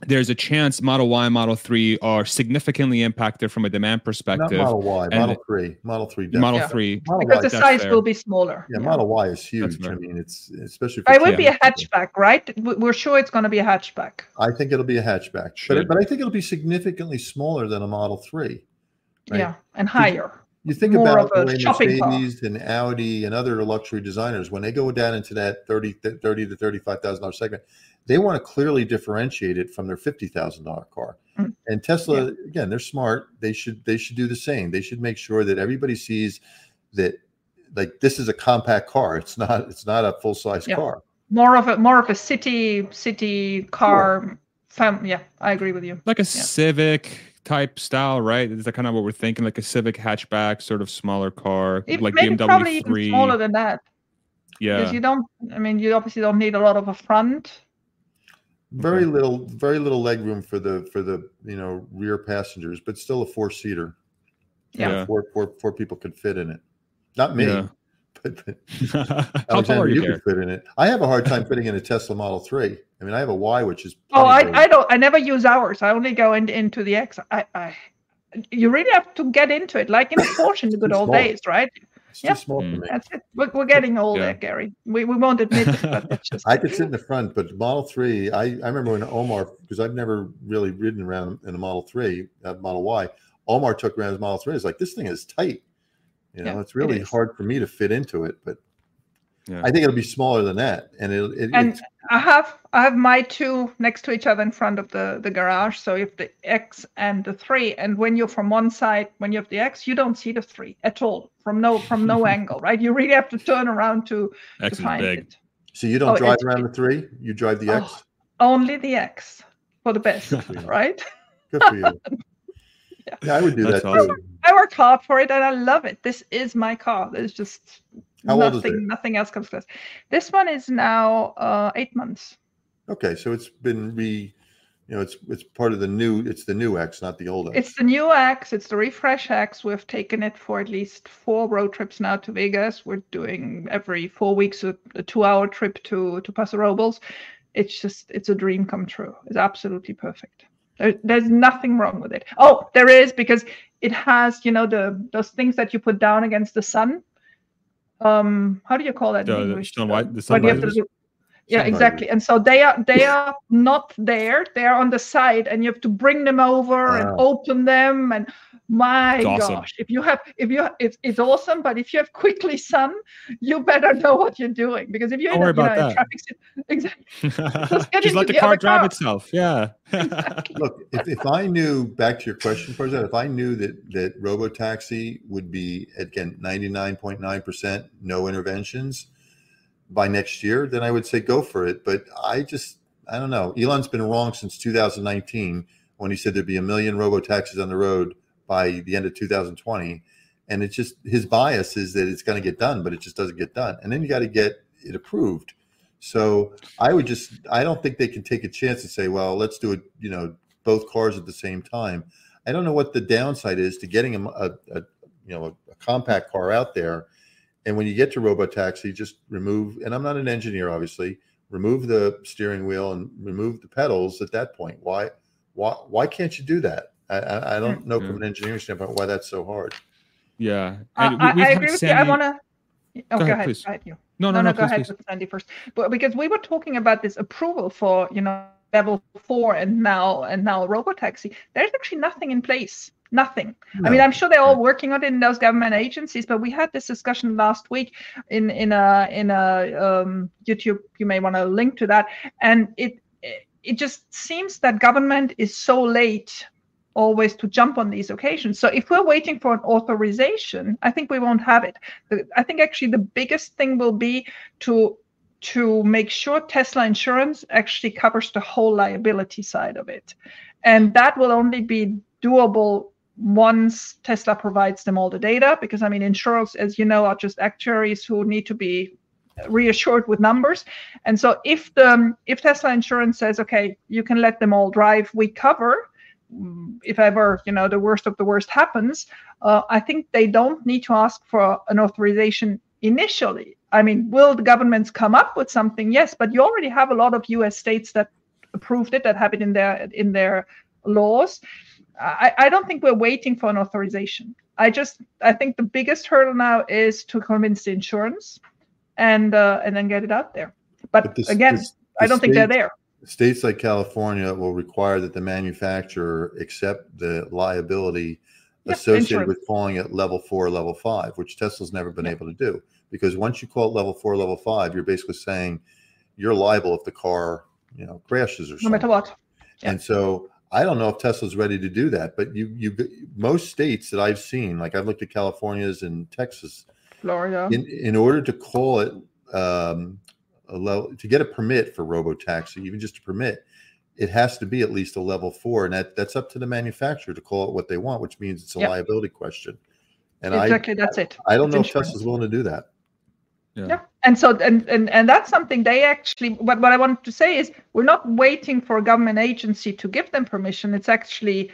there's a chance Model Y, Model three are significantly impacted from a demand perspective. Not Model Y, and Model three, Model three, definitely. Model yeah. three, Model because y, the size fair. will be smaller. Yeah, yeah, Model Y is huge. I mean, it's especially. For it would be a hatchback, right? We're sure it's going to be a hatchback. I think it'll be a hatchback, but it, but I think it'll be significantly smaller than a Model three. Right? Yeah, and higher. You, you think More about the way Mercedes and Audi and other luxury designers, when they go down into that thirty to thirty-five thousand dollar segment. They want to clearly differentiate it from their fifty thousand dollar car. Mm. And Tesla, yeah. again, they're smart. They should they should do the same. They should make sure that everybody sees that, like, this is a compact car. It's not it's not a full size yeah. car. More of a more of a city city car. Sure. Fam, yeah, I agree with you. Like a yeah. Civic type style, right? Is that kind of what we're thinking? Like a Civic hatchback, sort of smaller car, it like B M W probably three. Even smaller than that. Yeah, because you don't. I mean, you obviously don't need a lot of a front. Very okay. little, very little leg room for the for the you know rear passengers, but still a four seater. Yeah, yeah. Four, four, four people could fit in it. Not me, yeah. but, but How tall are you? You could fit in it. I have a hard time fitting in a Tesla Model three. I mean, I have a Y, which is oh, I, I don't, I never use ours. I only go in, into the X. I, I, you really have to get into it, like in a Porsche in the good old small. days, right? It's yep. too small for me. That's it. We're, we're getting old yeah. there, Gary. We, we won't admit it, but it's just... I could sit in the front, but Model three, I, I remember when Omar, because I've never really ridden around in a Model three, uh, Model Y, Omar took around his Model three. It's like, this thing is tight. You know, yeah, it's really it hard for me to fit into it, but yeah. I think it'll be smaller than that. And it'll, it, and it's... I have I have my two next to each other in front of the, the garage. So if the X and the three, and when you're from one side, when you have the X, you don't see the three at all from no from no angle, right? You really have to turn around to, to find big. it. So you don't oh, drive around big. the three, you drive the oh, X? Only the X for the best, right? Good for you. yeah. yeah, I would do That's that awesome. too. I work hard for it and I love it. This is my car. There's just How nothing, old is it? Nothing else comes close. This one is now uh, eight months. Okay, so it's been re, you know, it's it's part of the new. It's the new X, not the old X. It's the new X. It's the refresh X. We've taken it for at least four road trips now to Vegas. We're doing every four weeks a, a two-hour trip to to Paso Robles. It's just it's a dream come true. It's absolutely perfect. There, there's nothing wrong with it. Oh, there is, because it has, you know, the those things that you put down against the sun. Um, how do you call that in English? The sunlight, the sunlight. Yeah, sunlight. Exactly. And so they are they are not there. They are on the side, and you have to bring them over wow. and open them. And my it's awesome. gosh, if you have if you it's it's awesome. But if you have quickly sun, you better know what you're doing, because if you're Don't in, worry you about know, that. in traffic, exactly. Just let the, the car drive car. itself. Yeah. Exactly. Look, if, if I knew, back to your question, Farzad, if I knew that that Robotaxi would be, again, ninety-nine point nine percent no interventions by next year, then I would say go for it. But I just, I don't know. Elon's been wrong since two thousand nineteen when he said there'd be a million Robotaxis on the road by the end of two thousand twenty. And it's just, his bias is that it's going to get done, but it just doesn't get done. And then you got to get it approved. So I would just, I don't think they can take a chance and say, well, let's do it, you know, both cars at the same time. I don't know what the downside is to getting a, a, a you know, a, a compact car out there. And when you get to Robotaxi, just remove, and I'm not an engineer, obviously, remove the steering wheel and remove the pedals at that point. Why, why, why can't you do that? I, I don't know yeah. from an engineering standpoint why that's so hard. Yeah. And uh, we, I agree with Sandy... you. I want to, oh, go ahead. Go ahead. Go ahead you. No, no, no, no, no go please, ahead please. with Sandy first. But because we were talking about this approval for, you know, level four and now, and now Robotaxi, there's actually nothing in place. Nothing. No. I mean, I'm sure they're all working on it in those government agencies, but we had this discussion last week in in a in a um, YouTube. You may want to link to that. And it it just seems that government is so late always to jump on these occasions. So if we're waiting for an authorization, I think we won't have it. I think actually the biggest thing will be to to make sure Tesla insurance actually covers the whole liability side of it, and that will only be doable once Tesla provides them all the data, because I mean, insurers, as you know, are just actuaries who need to be reassured with numbers. And so if the if Tesla insurance says, okay, you can let them all drive, we cover, if ever, you know, the worst of the worst happens, uh, I think they don't need to ask for an authorization initially. I mean, will the governments come up with something? Yes, but you already have a lot of U S states that approved it, that have it in their in their laws. I, I don't think we're waiting for an authorization. I just, I think the biggest hurdle now is to convince the insurance, and uh, and then get it out there. But, but this, again, this, I don't the think states, they're there. States like California will require that the manufacturer accept the liability yep, associated insurance. With calling it level four, level five, which Tesla's never been yep. able to do. Because once you call it level four, level five, you're basically saying you're liable if the car, you know, crashes or something. No matter what. Yep. And so I don't know if Tesla's ready to do that, but you, you, most states that I've seen, like I've looked at California's and Texas, Florida, in, in order to call it, um, a level, to get a permit for Robotaxi, even just a permit, it has to be at least a level four, and that that's up to the manufacturer to call it what they want, which means it's a yep. liability question. And exactly, I, that's it. I don't it's know insurance. If Tesla's willing to do that. Yeah. yeah. And so, and, and, and that's something they actually, what, what I wanted to say is we're not waiting for a government agency to give them permission. It's actually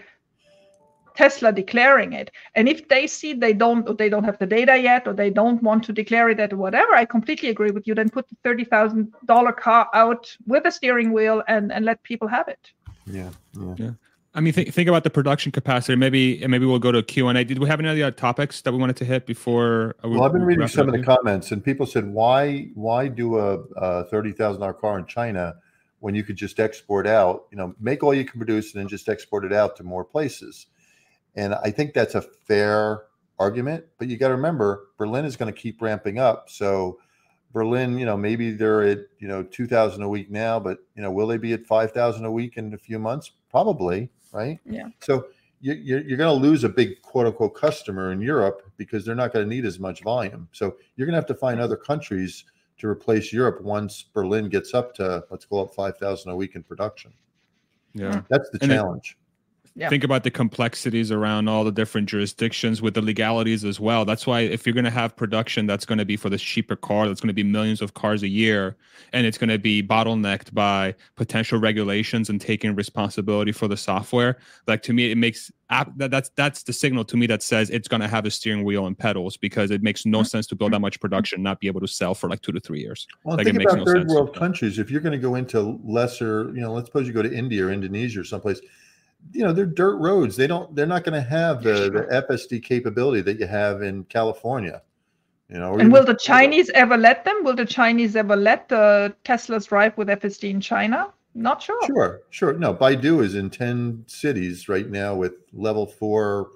Tesla declaring it. And if they see they don't, or they don't have the data yet, or they don't want to declare it at whatever, I completely agree with you. Then put the thirty thousand dollar car out with a steering wheel and, and let people have it. Yeah. Yeah. yeah. I mean, think, think about the production capacity. Maybe maybe we'll go to Q and A. Did we have any other topics that we wanted to hit before? We, well, I've been reading some of the comments, and people said, why why do a, a thirty thousand dollar car in China when you could just export out, you know, make all you can produce and then just export it out to more places? And I think that's a fair argument, but you got to remember, Berlin is going to keep ramping up. So Berlin, you know, maybe they're at, you know, two thousand a week now, but, you know, will they be at five thousand a week in a few months? Probably. Right. Yeah. So you, you're, you're going to lose a big quote unquote customer in Europe because they're not going to need as much volume. So you're going to have to find other countries to replace Europe once Berlin gets up to, let's call it five thousand a week in production. Yeah. That's the and challenge. It, yeah. Think about the complexities around all the different jurisdictions with the legalities as well. That's why if you're going to have production, that's going to be for the cheaper car, that's going to be millions of cars a year, and it's going to be bottlenecked by potential regulations and taking responsibility for the software. Like, to me, it makes app that, that's that's the signal to me that says it's going to have a steering wheel and pedals, because it makes no sense to build that much production and not be able to sell for like two to three years. Well, like, think it makes about no third sense. World countries. If you're going to go into lesser, you know, let's suppose you go to India or Indonesia or someplace. You know, they're dirt roads. They don't, they're not going to have the, the F S D capability that you have in California. You know, and will the Chinese ever let them? Will the Chinese ever let the Teslas drive with F S D in China? Not sure. Sure, sure. No, Baidu is in ten cities right now with level four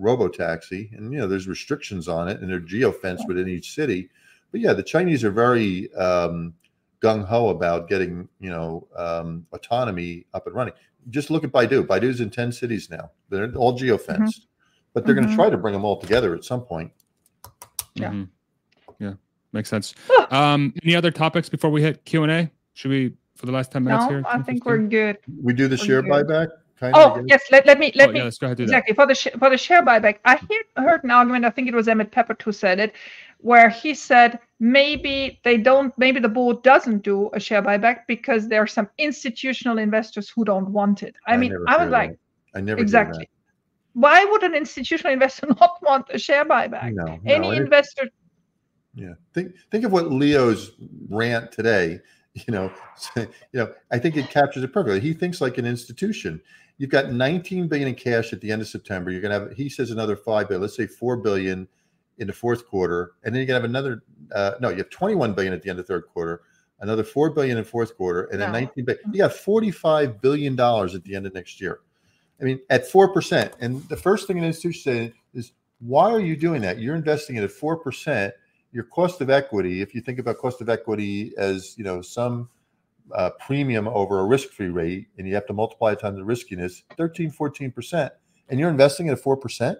Robotaxi, and you know, there's restrictions on it, and they're geofenced yeah. within each city. But yeah, the Chinese are very um, gung ho about getting, you know, um, autonomy up and running. Just look at Baidu. Baidu's in ten cities now. They're all geofenced, mm-hmm. but they're mm-hmm. going to try to bring them all together at some point. Yeah, mm-hmm. yeah, makes sense. um, any other topics before we hit Q and A? Should we for the last ten minutes no, here? No, I think we're good. We do the we're share good. Buyback. Kind oh of yes, let, let me let oh, me yeah, let's go ahead and do exactly that. for the sh for the share buyback. I heard, heard an argument. I think it was Emmett Peppert who said it, where he said maybe they don't, maybe the board doesn't do a share buyback because there are some institutional investors who don't want it. I, I mean, I was like, I never exactly. Why would an institutional investor not want a share buyback? No, no, Any it, investor. Yeah, think think of what Leo's rant today. You know, you know, I think it captures it perfectly. He thinks like an institution. You've got nineteen billion in cash at the end of September. You're gonna have, he says, another five billion. Let's say four billion in the fourth quarter, and then you're gonna have another. Uh, no, you have twenty-one billion at the end of third quarter, another four billion in fourth quarter, and then wow. nineteen billion. You got forty-five billion dollars at the end of next year. I mean, at four percent. And the first thing an institution said is, why are you doing that? You're investing it at four percent. Your cost of equity, if you think about cost of equity as, you know, some uh, premium over a risk-free rate, and you have to multiply it times the riskiness, thirteen, fourteen percent. And you're investing at four percent?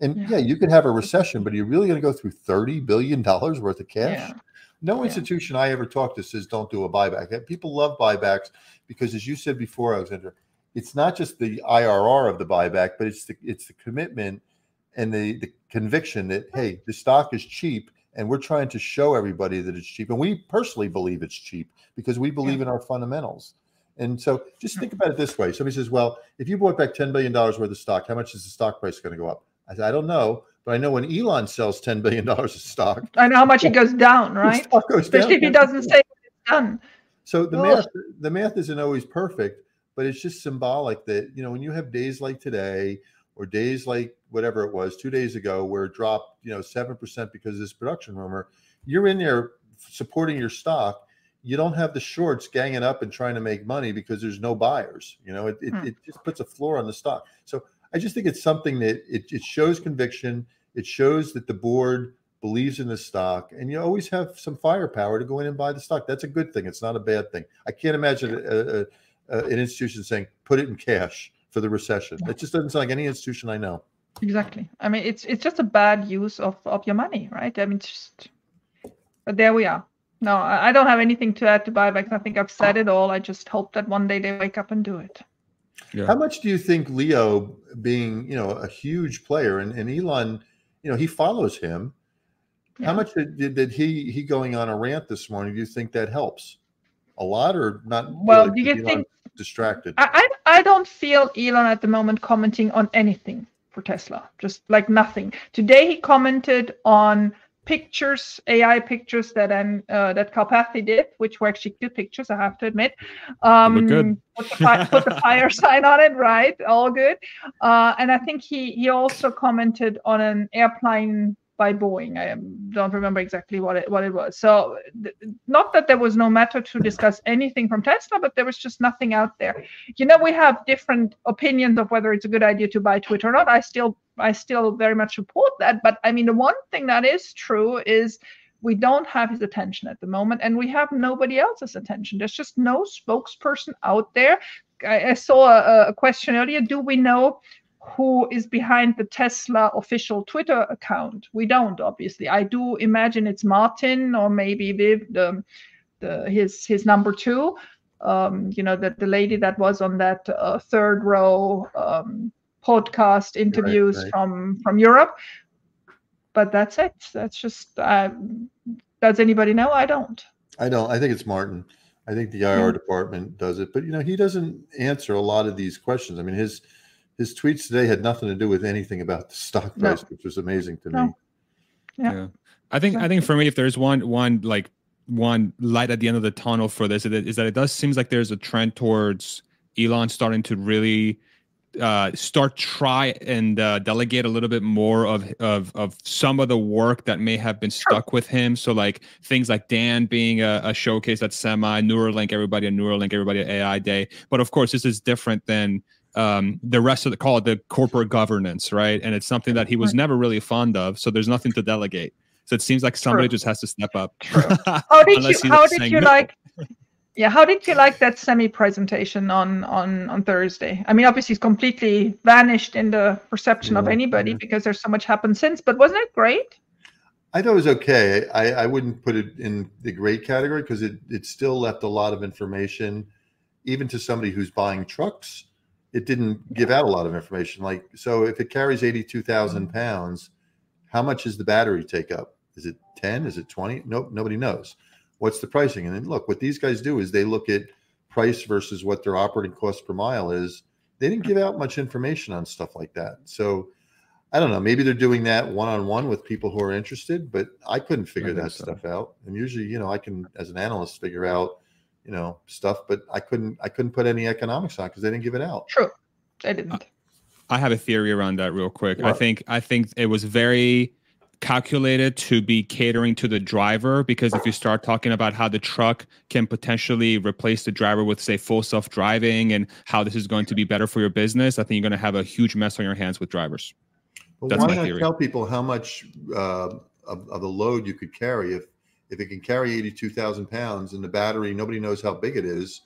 And yeah. yeah, you could have a recession, but are you really going to go through thirty billion dollars worth of cash? Yeah. No yeah. institution I ever talked to says don't do a buyback. People love buybacks because, as you said before, Alexandra, it's not just the I R R of the buyback, but it's the, it's the commitment and the, the conviction that, hey, the stock is cheap and we're trying to show everybody that it's cheap. And we personally believe it's cheap because we believe yeah. in our fundamentals. And so just think about it this way. Somebody says, well, if you bought back ten billion dollars worth of stock, how much is the stock price going to go up? I said, I don't know, but I know when Elon sells ten billion dollars of stock, I know how much it goes down, right? Goes Especially down. if he doesn't say it's done. So the, well, math, the math isn't always perfect, but it's just symbolic that, you know, when you have days like today or days like whatever it was two days ago where it dropped, you know, seven percent because of this production rumor, you're in there supporting your stock. You don't have the shorts ganging up and trying to make money because there's no buyers. You know, it, it, hmm. it just puts a floor on the stock. So I just think it's something that it, it shows conviction. It shows that the board believes in the stock, and you always have some firepower to go in and buy the stock. That's a good thing. It's not a bad thing. I can't imagine a, a, a, an institution saying, put it in cash for the recession. Yeah. It just doesn't sound like any institution I know. Exactly. I mean, it's it's just a bad use of, of your money, right? I mean, just, but there we are. No, I don't have anything to add to buybacks. I think I've said it all. I just hope that one day they wake up and do it. Yeah. How much do you think Leo, being, you know, a huge player, and, and Elon, you know, he follows him. Yeah. How much did, did he he going on a rant this morning? Do you think that helps a lot or not? Well, really, do you Elon think distracted? I, I I don't feel Elon at the moment commenting on anything for Tesla. Just like nothing. Today he commented on pictures, A I pictures that um, uh, that Kalpathy did, which were actually good pictures, I have to admit. Um, good. Put, the fi put the fire sign on it, right? All good. Uh, and I think he he also commented on an airplane by Boeing. I don't remember exactly what it what it was. So th not that there was no matter to discuss anything from Tesla, but there was just nothing out there. You know, we have different opinions of whether it's a good idea to buy Twitter or not. I still I still very much support that. But I mean, the one thing that is true is we don't have his attention at the moment, and we have nobody else's attention. There's just no spokesperson out there. I, I saw a, a question earlier. Do we know who is behind the Tesla official Twitter account? We don't, obviously. I do imagine it's Martin or maybe Viv, the, the, his, his number two, um, you know, that the lady that was on that uh, third row um, podcast interviews right, right. from from Europe. But that's it. That's just, uh, does anybody know? I don't. I don't. I think it's Martin. I think the I R yeah. department does it. But, you know, he doesn't answer a lot of these questions. I mean, his His tweets today had nothing to do with anything about the stock price, no. which was amazing to no. me. Yeah. yeah, I think I think for me, if there's one one like one light at the end of the tunnel for this, it, is that it does seems like there's a trend towards Elon starting to really uh, start try and uh, delegate a little bit more of of of some of the work that may have been stuck sure. with him. So like things like Dan being a, a showcase at Semi, Neuralink, everybody at Neuralink, everybody at A I Day. But of course, this is different than. Um, the rest of the call it the corporate governance, right? And it's something that he was never really fond of. So there's nothing to delegate. So it seems like somebody True. just has to step up. How did you? How did you no. like? Yeah, how did you like that Semi presentation on on on Thursday? I mean, obviously, it's completely vanished in the perception yeah. of anybody because there's so much happened since. But wasn't it great? I thought it was okay. I, I wouldn't put it in the great category because it it still left a lot of information, even to somebody who's buying trucks. It didn't give out a lot of information. Like, so if it carries eighty-two thousand pounds, how much does the battery take up? Is it ten? Is it twenty? Nope, nobody knows. What's the pricing? And then look, what these guys do is they look at price versus what their operating cost per mile is. They didn't give out much information on stuff like that. So I don't know, maybe they're doing that one-on-one with people who are interested, but I couldn't figure that stuff out. And usually, you know, I can, as an analyst, figure out you know stuff, but I couldn't. I couldn't put any economics on because they didn't give it out. True, they didn't. I, I have a theory around that real quick. Right. I think. I think it was very calculated to be catering to the driver, because if you start talking about how the truck can potentially replace the driver with, say, full self-driving and how this is going to be better for your business, I think you're going to have a huge mess on your hands with drivers. Well, That's why my theory. Not tell people how much uh, of, of the load you could carry? If if it can carry eighty-two thousand pounds and the battery, nobody knows how big it is,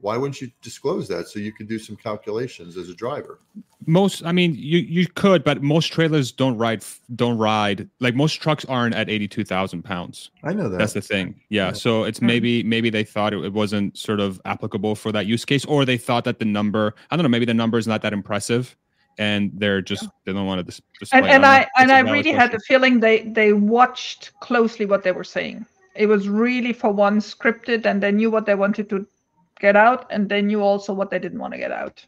why wouldn't you disclose that so you could do some calculations as a driver? Most, I mean, you, you could, but most trailers don't ride, don't ride. Like most trucks aren't at eighty-two thousand pounds. I know that. That's the thing. Yeah. yeah. So it's maybe, maybe they thought it, it wasn't sort of applicable for that use case, or they thought that the number, I don't know, maybe the number is not that impressive and they're just, yeah. they don't want to display. And, and I, I and I really had the feeling they, they watched closely what they were saying. It was really for one scripted, and they knew what they wanted to get out, and they knew also what they didn't want to get out.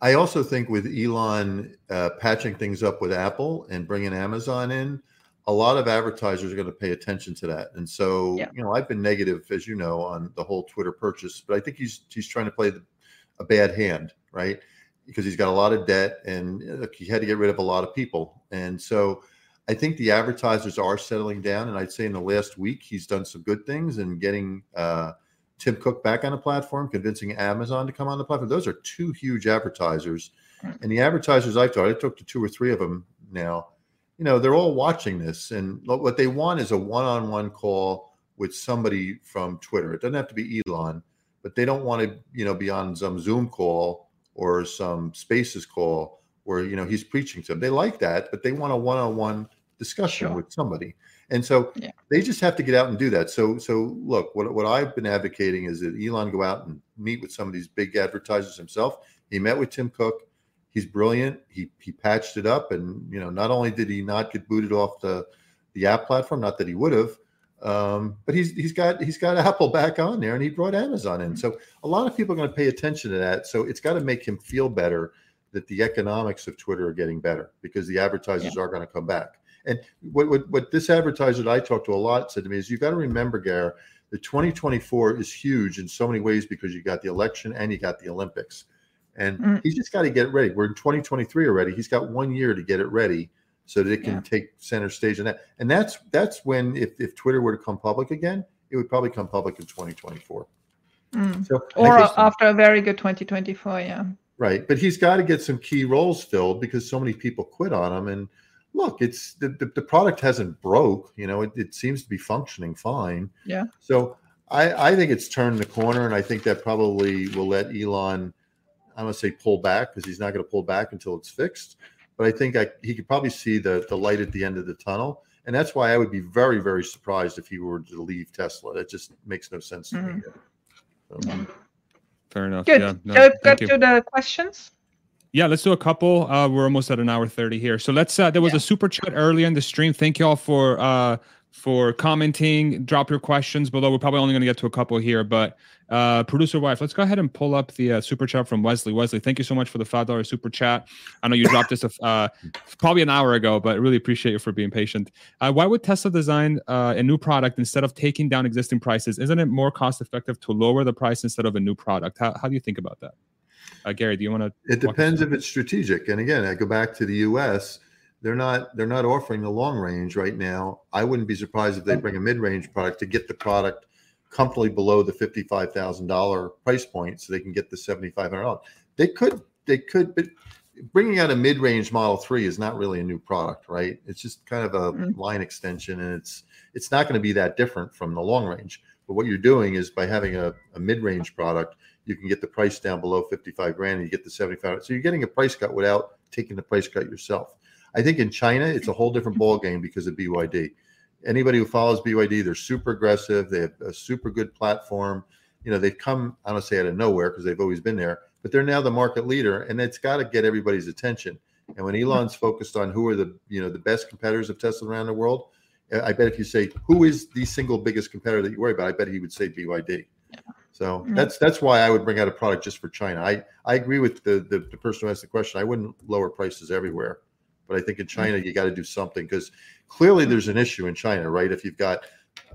I also think with Elon uh, patching things up with Apple and bringing Amazon in, a lot of advertisers are going to pay attention to that. And so, yeah. you know, I've been negative, as you know, on the whole Twitter purchase, but I think he's he's trying to play the, a bad hand, right? Because he's got a lot of debt and he had to get rid of a lot of people. And so I think the advertisers are settling down. And I'd say in the last week, he's done some good things and getting uh, Tim Cook back on a platform, convincing Amazon to come on the platform. Those are two huge advertisers. And the advertisers I've talked, I talked to two or three of them now, you know, they're all watching this. And what they want is a one-on-one call with somebody from Twitter. It doesn't have to be Elon, but they don't want to, you know, be on some Zoom call or some Spaces call where, you know, he's preaching to them. They like that, but they want a one-on-one discussion sure. with somebody. And so yeah. they just have to get out and do that. So, so look, what, what I've been advocating is that Elon go out and meet with some of these big advertisers himself. He met with Tim Cook. He's brilliant. He he patched it up. And, you know, not only did he not get booted off the, the app platform, not that he would have, um, but he's he's got he's got Apple back on there, and he brought Amazon in. So a lot of people are going to pay attention to that. So it's got to make him feel better that the economics of Twitter are getting better, because the advertisers yeah. are going to come back. And what, what what this advertiser that I talked to a lot said to me is, you got to remember, Gare, the twenty twenty-four is huge in so many ways, because you got the election and you got the Olympics. And mm-hmm. he's just got to get it ready. We're in twenty twenty-three already. He's got one year to get it ready so that it can yeah. take center stage on that. And that's that's when, if, if Twitter were to come public again, it would probably come public in twenty twenty-four. Mm. So, or after a very good twenty twenty-four, yeah. Right. But he's got to get some key roles filled, because so many people quit on him. And look, it's the, the, the product hasn't broke, you know, it, it seems to be functioning fine. Yeah. So I, I think it's turned the corner, and I think that probably will let Elon, I don't say pull back, because he's not going to pull back until it's fixed. But I think I, he could probably see the, the light at the end of the tunnel. And that's why I would be very, very surprised if he were to leave Tesla. That just makes no sense mm-hmm. to me. So, um, Fair enough. Good. Yeah, no, so get to the questions. Yeah, let's do a couple. Uh, we're almost at an hour thirty here. So let's. Uh, there was yeah. a super chat earlier in the stream. Thank you all for uh, for commenting. Drop your questions below. We're probably only going to get to a couple here, but uh, producer wife, let's go ahead and pull up the uh, super chat from Wesley. Wesley, thank you so much for the five dollar super chat. I know you dropped this uh, probably an hour ago, but really appreciate you for being patient. Uh, why would Tesla design uh, a new product instead of taking down existing prices? Isn't it more cost effective to lower the price instead of a new product? How, how do you think about that? Uh, Gary, do you want to? It depends if it's strategic. And again, I go back to the U S. They're not they're not offering the long range right now. I wouldn't be surprised if they bring a mid range product to get the product comfortably below the fifty-five thousand dollars price point, so they can get the seventy-five hundred dollars. They could they could, but bringing out a mid range Model three is not really a new product, right? It's just kind of a mm-hmm. line extension, and it's it's not going to be that different from the long range. But what you're doing is, by having a, a mid range product, you can get the price down below fifty-five grand, and you get the seventy-five. So you're getting a price cut without taking the price cut yourself. I think in China, it's a whole different ballgame because of B Y D. Anybody who follows B Y D, they're super aggressive. They have a super good platform. You know, they've come, I don't say out of nowhere, because they've always been there, but they're now the market leader, and it's got to get everybody's attention. And when Elon's focused on who are the, you know, the best competitors of Tesla around the world, I bet if you say, who is the single biggest competitor that you worry about? I bet he would say B Y D. So mm-hmm. that's that's why I would bring out a product just for China. I, I agree with the, the, the person who asked the question. I wouldn't lower prices everywhere. But I think in China, mm-hmm. you got to do something, because clearly there's an issue in China, right? If you've got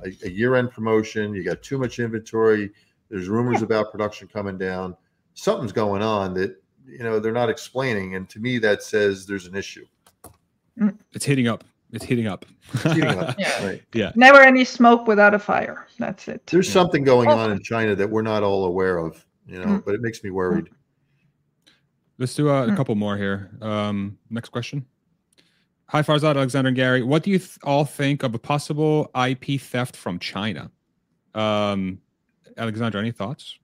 a, a year-end promotion, you got too much inventory, there's rumors yeah. about production coming down, something's going on that, you know, they're not explaining. And to me, that says there's an issue. It's heating up. It's heating up. It's heating up. Yeah. Right. Yeah. Never any smoke without a fire. That's it. There's yeah. something going on in China that we're not all aware of, you know, mm. but it makes me worried. Let's do uh, a couple more here. Um, next question. Hi, Farzad, Alexander, and Gary. What do you th all think of a possible I P theft from China? Um, Alexandra, any thoughts?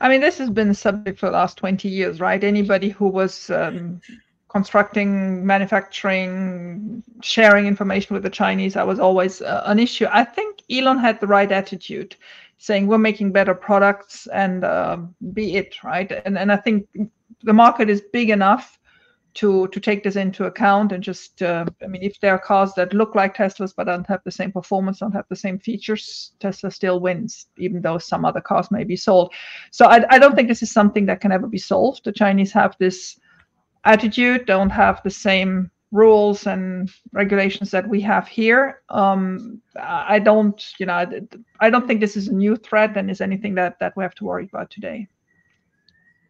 I mean, this has been the subject for the last twenty years, right? Anybody who was um, constructing, manufacturing, sharing information with the Chinese, that was always uh, an issue. I think Elon had the right attitude, saying we're making better products and uh, be it, right? And, and I think the market is big enough to to take this into account and just, uh, I mean, if there are cars that look like Teslas but don't have the same performance, don't have the same features, Tesla still wins, even though some other cars may be sold. So I, I don't think this is something that can ever be solved. The Chinese have this attitude, don't have the same rules and regulations that we have here. Um, I don't, you know, I don't think this is a new threat and is anything that, that we have to worry about today.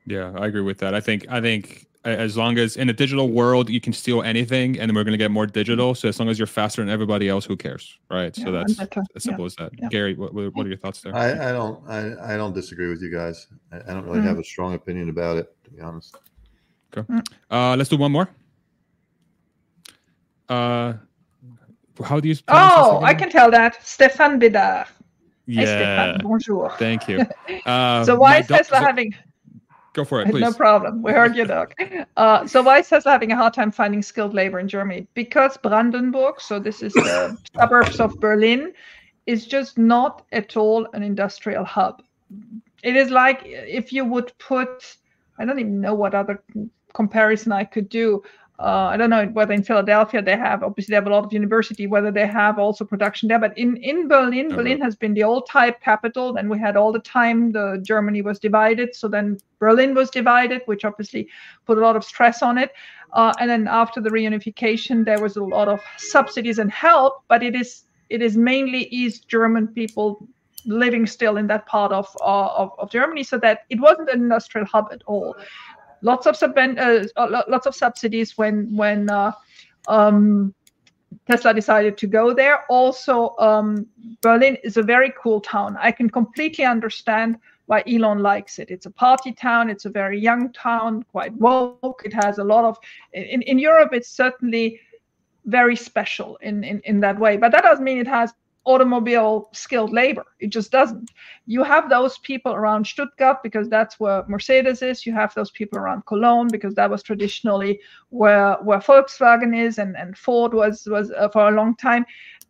Yeah, I agree with that. I think, I think, as long as in a digital world, you can steal anything and we're going to get more digital. So as long as you're faster than everybody else, who cares? Right. Yeah, so that's as simple yeah, as that. Yeah. Gary, what, what are your thoughts there? I, I don't, I, I don't disagree with you guys. I, I don't really mm. have a strong opinion about it, to be honest. Okay. Mm. Uh, let's do one more. Uh, how do you? Oh, I can tell that. Stéphane Bédard. Yeah. Hey, Stéphane, bonjour. Thank you. Uh, so why is Tesla having... Go for it, please. No problem. We heard your dog. Uh, so why is Tesla having a hard time finding skilled labor in Germany? Because Brandenburg, so this is the suburbs of Berlin, is just not at all an industrial hub. It is like if you would put, I don't even know what other comparison I could do. Uh, I don't know whether in Philadelphia they have, obviously they have a lot of university, whether they have also production there. But in, in Berlin, okay. Berlin has been the old type capital. And we had all the time the Germany was divided. So then Berlin was divided, which obviously put a lot of stress on it. Uh, and then after the reunification, there was a lot of subsidies and help. But it is it is mainly East German people living still in that part of, uh, of, of Germany. So that it wasn't an industrial hub at all. Lots of sub uh, lots of subsidies when when uh, um, Tesla decided to go there. Also, um, Berlin is a very cool town. I can completely understand why Elon likes it. It's a party town. It's a very young town, quite woke. It has a lot of in in Europe. It's certainly very special in in in that way. But that doesn't mean it has automobile skilled labor. It just doesn't. You have those people around Stuttgart because that's where Mercedes is. You have those people around Cologne because that was traditionally where where Volkswagen is and and Ford was was uh, for a long time.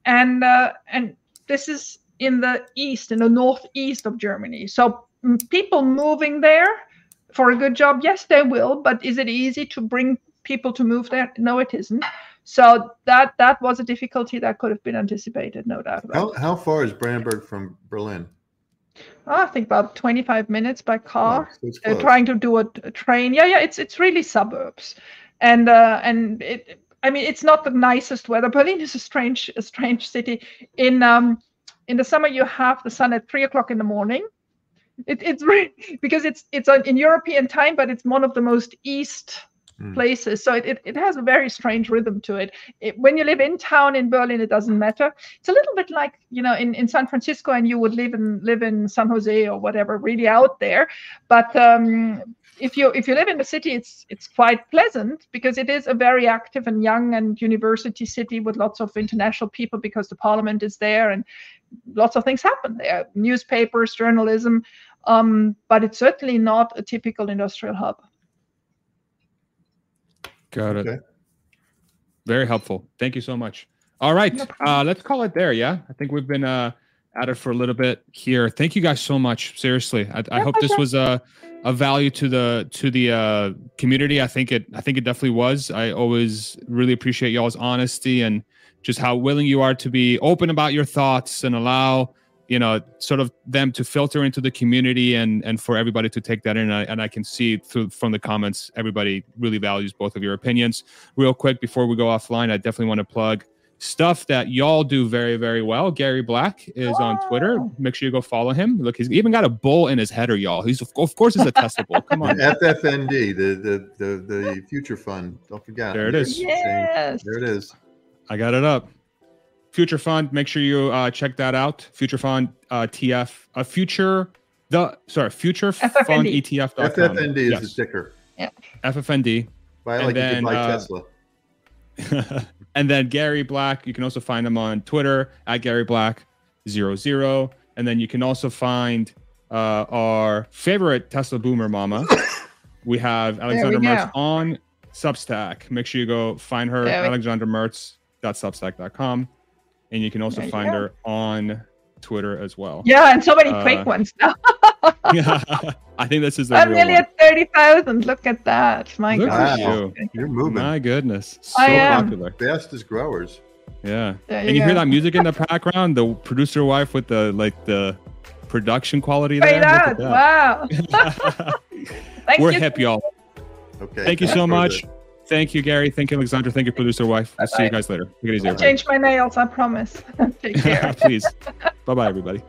And uh, and this is in the east, in the northeast of Germany. So people moving there for a good job, yes, they will. But is it easy to bring people to move there? No, it isn't. So that that was a difficulty that could have been anticipated, no doubt. How how far is Brandenburg from Berlin? Oh, I think about twenty-five minutes by car. Oh, so uh, trying to do a, a train. Yeah, yeah, it's it's really suburbs, and uh, and it. I mean, it's not the nicest weather. Berlin is a strange a strange city. In um in the summer, you have the sun at three o'clock in the morning. It, it's really, because it's it's in European time, but it's one of the most east places. So it, it, it has a very strange rhythm to it. It when you live in town in Berlin, it doesn't matter. It's a little bit like, you know, in, in San Francisco, and you would live in live in San Jose or whatever, really out there. But um, if you if you live in the city, it's it's quite pleasant because it is a very active and young and university city with lots of international people because the parliament is there and lots of things happen there. Newspapers, journalism, um, but it's certainly not a typical industrial hub. Got it. Okay. Very helpful. Thank you so much. All right. No uh, let's call it there. Yeah. I think we've been uh, at it for a little bit here. Thank you guys so much. Seriously. I, I hope this was a, a value to the, to the uh, community. I think it, I think it definitely was. I always really appreciate y'all's honesty and just how willing you are to be open about your thoughts and allow, you know, sort of them to filter into the community and, and for everybody to take that in. And I, and I can see through from the comments, everybody really values both of your opinions. Real quick, before we go offline, I definitely want to plug stuff that y'all do very, very well. Gary Black is oh. on Twitter. Make sure you go follow him. Look, he's even got a bull in his header, y'all. He's of course he's a Tesla bull. Come on. F F N D, the, the, the, the future fund. Don't forget. There it is. Yes. There it is. I got it up. Future Fund, make sure you uh, check that out. Future Fund uh, T F, a uh, future the sorry Future F F N D. Fund E T F. F F N D is yes. the ticker. Yeah. F F N D. Buy like then, you can buy uh, Tesla. And then Gary Black, you can also find him on Twitter at Gary Black zero zero. And then you can also find uh, our favorite Tesla boomer mama. We have Alexandra we Merz go. on Substack. Make sure you go find her, alexandra merz dot substack dot com. And you can also there find her on Twitter as well. Yeah, and so many uh, fake ones now. Yeah, I think this is the I'm real nearly one. At thirty thousand. Look at that. My Look God. Wow. You. You're moving. My goodness. So I am. Popular. Fastest growers. Yeah. There and you, you hear that music in the background? The producer wife with the, like, the production quality there? Out. Wow. We're you. hip, y'all. Okay. Thank you so much. It. Thank you, Gary. Thank you, Alexandra. Thank you, producer wife. Bye-bye. I'll see you guys later. Take it easy, I'll change my nails, I promise. Take care. Please. Bye-bye, everybody.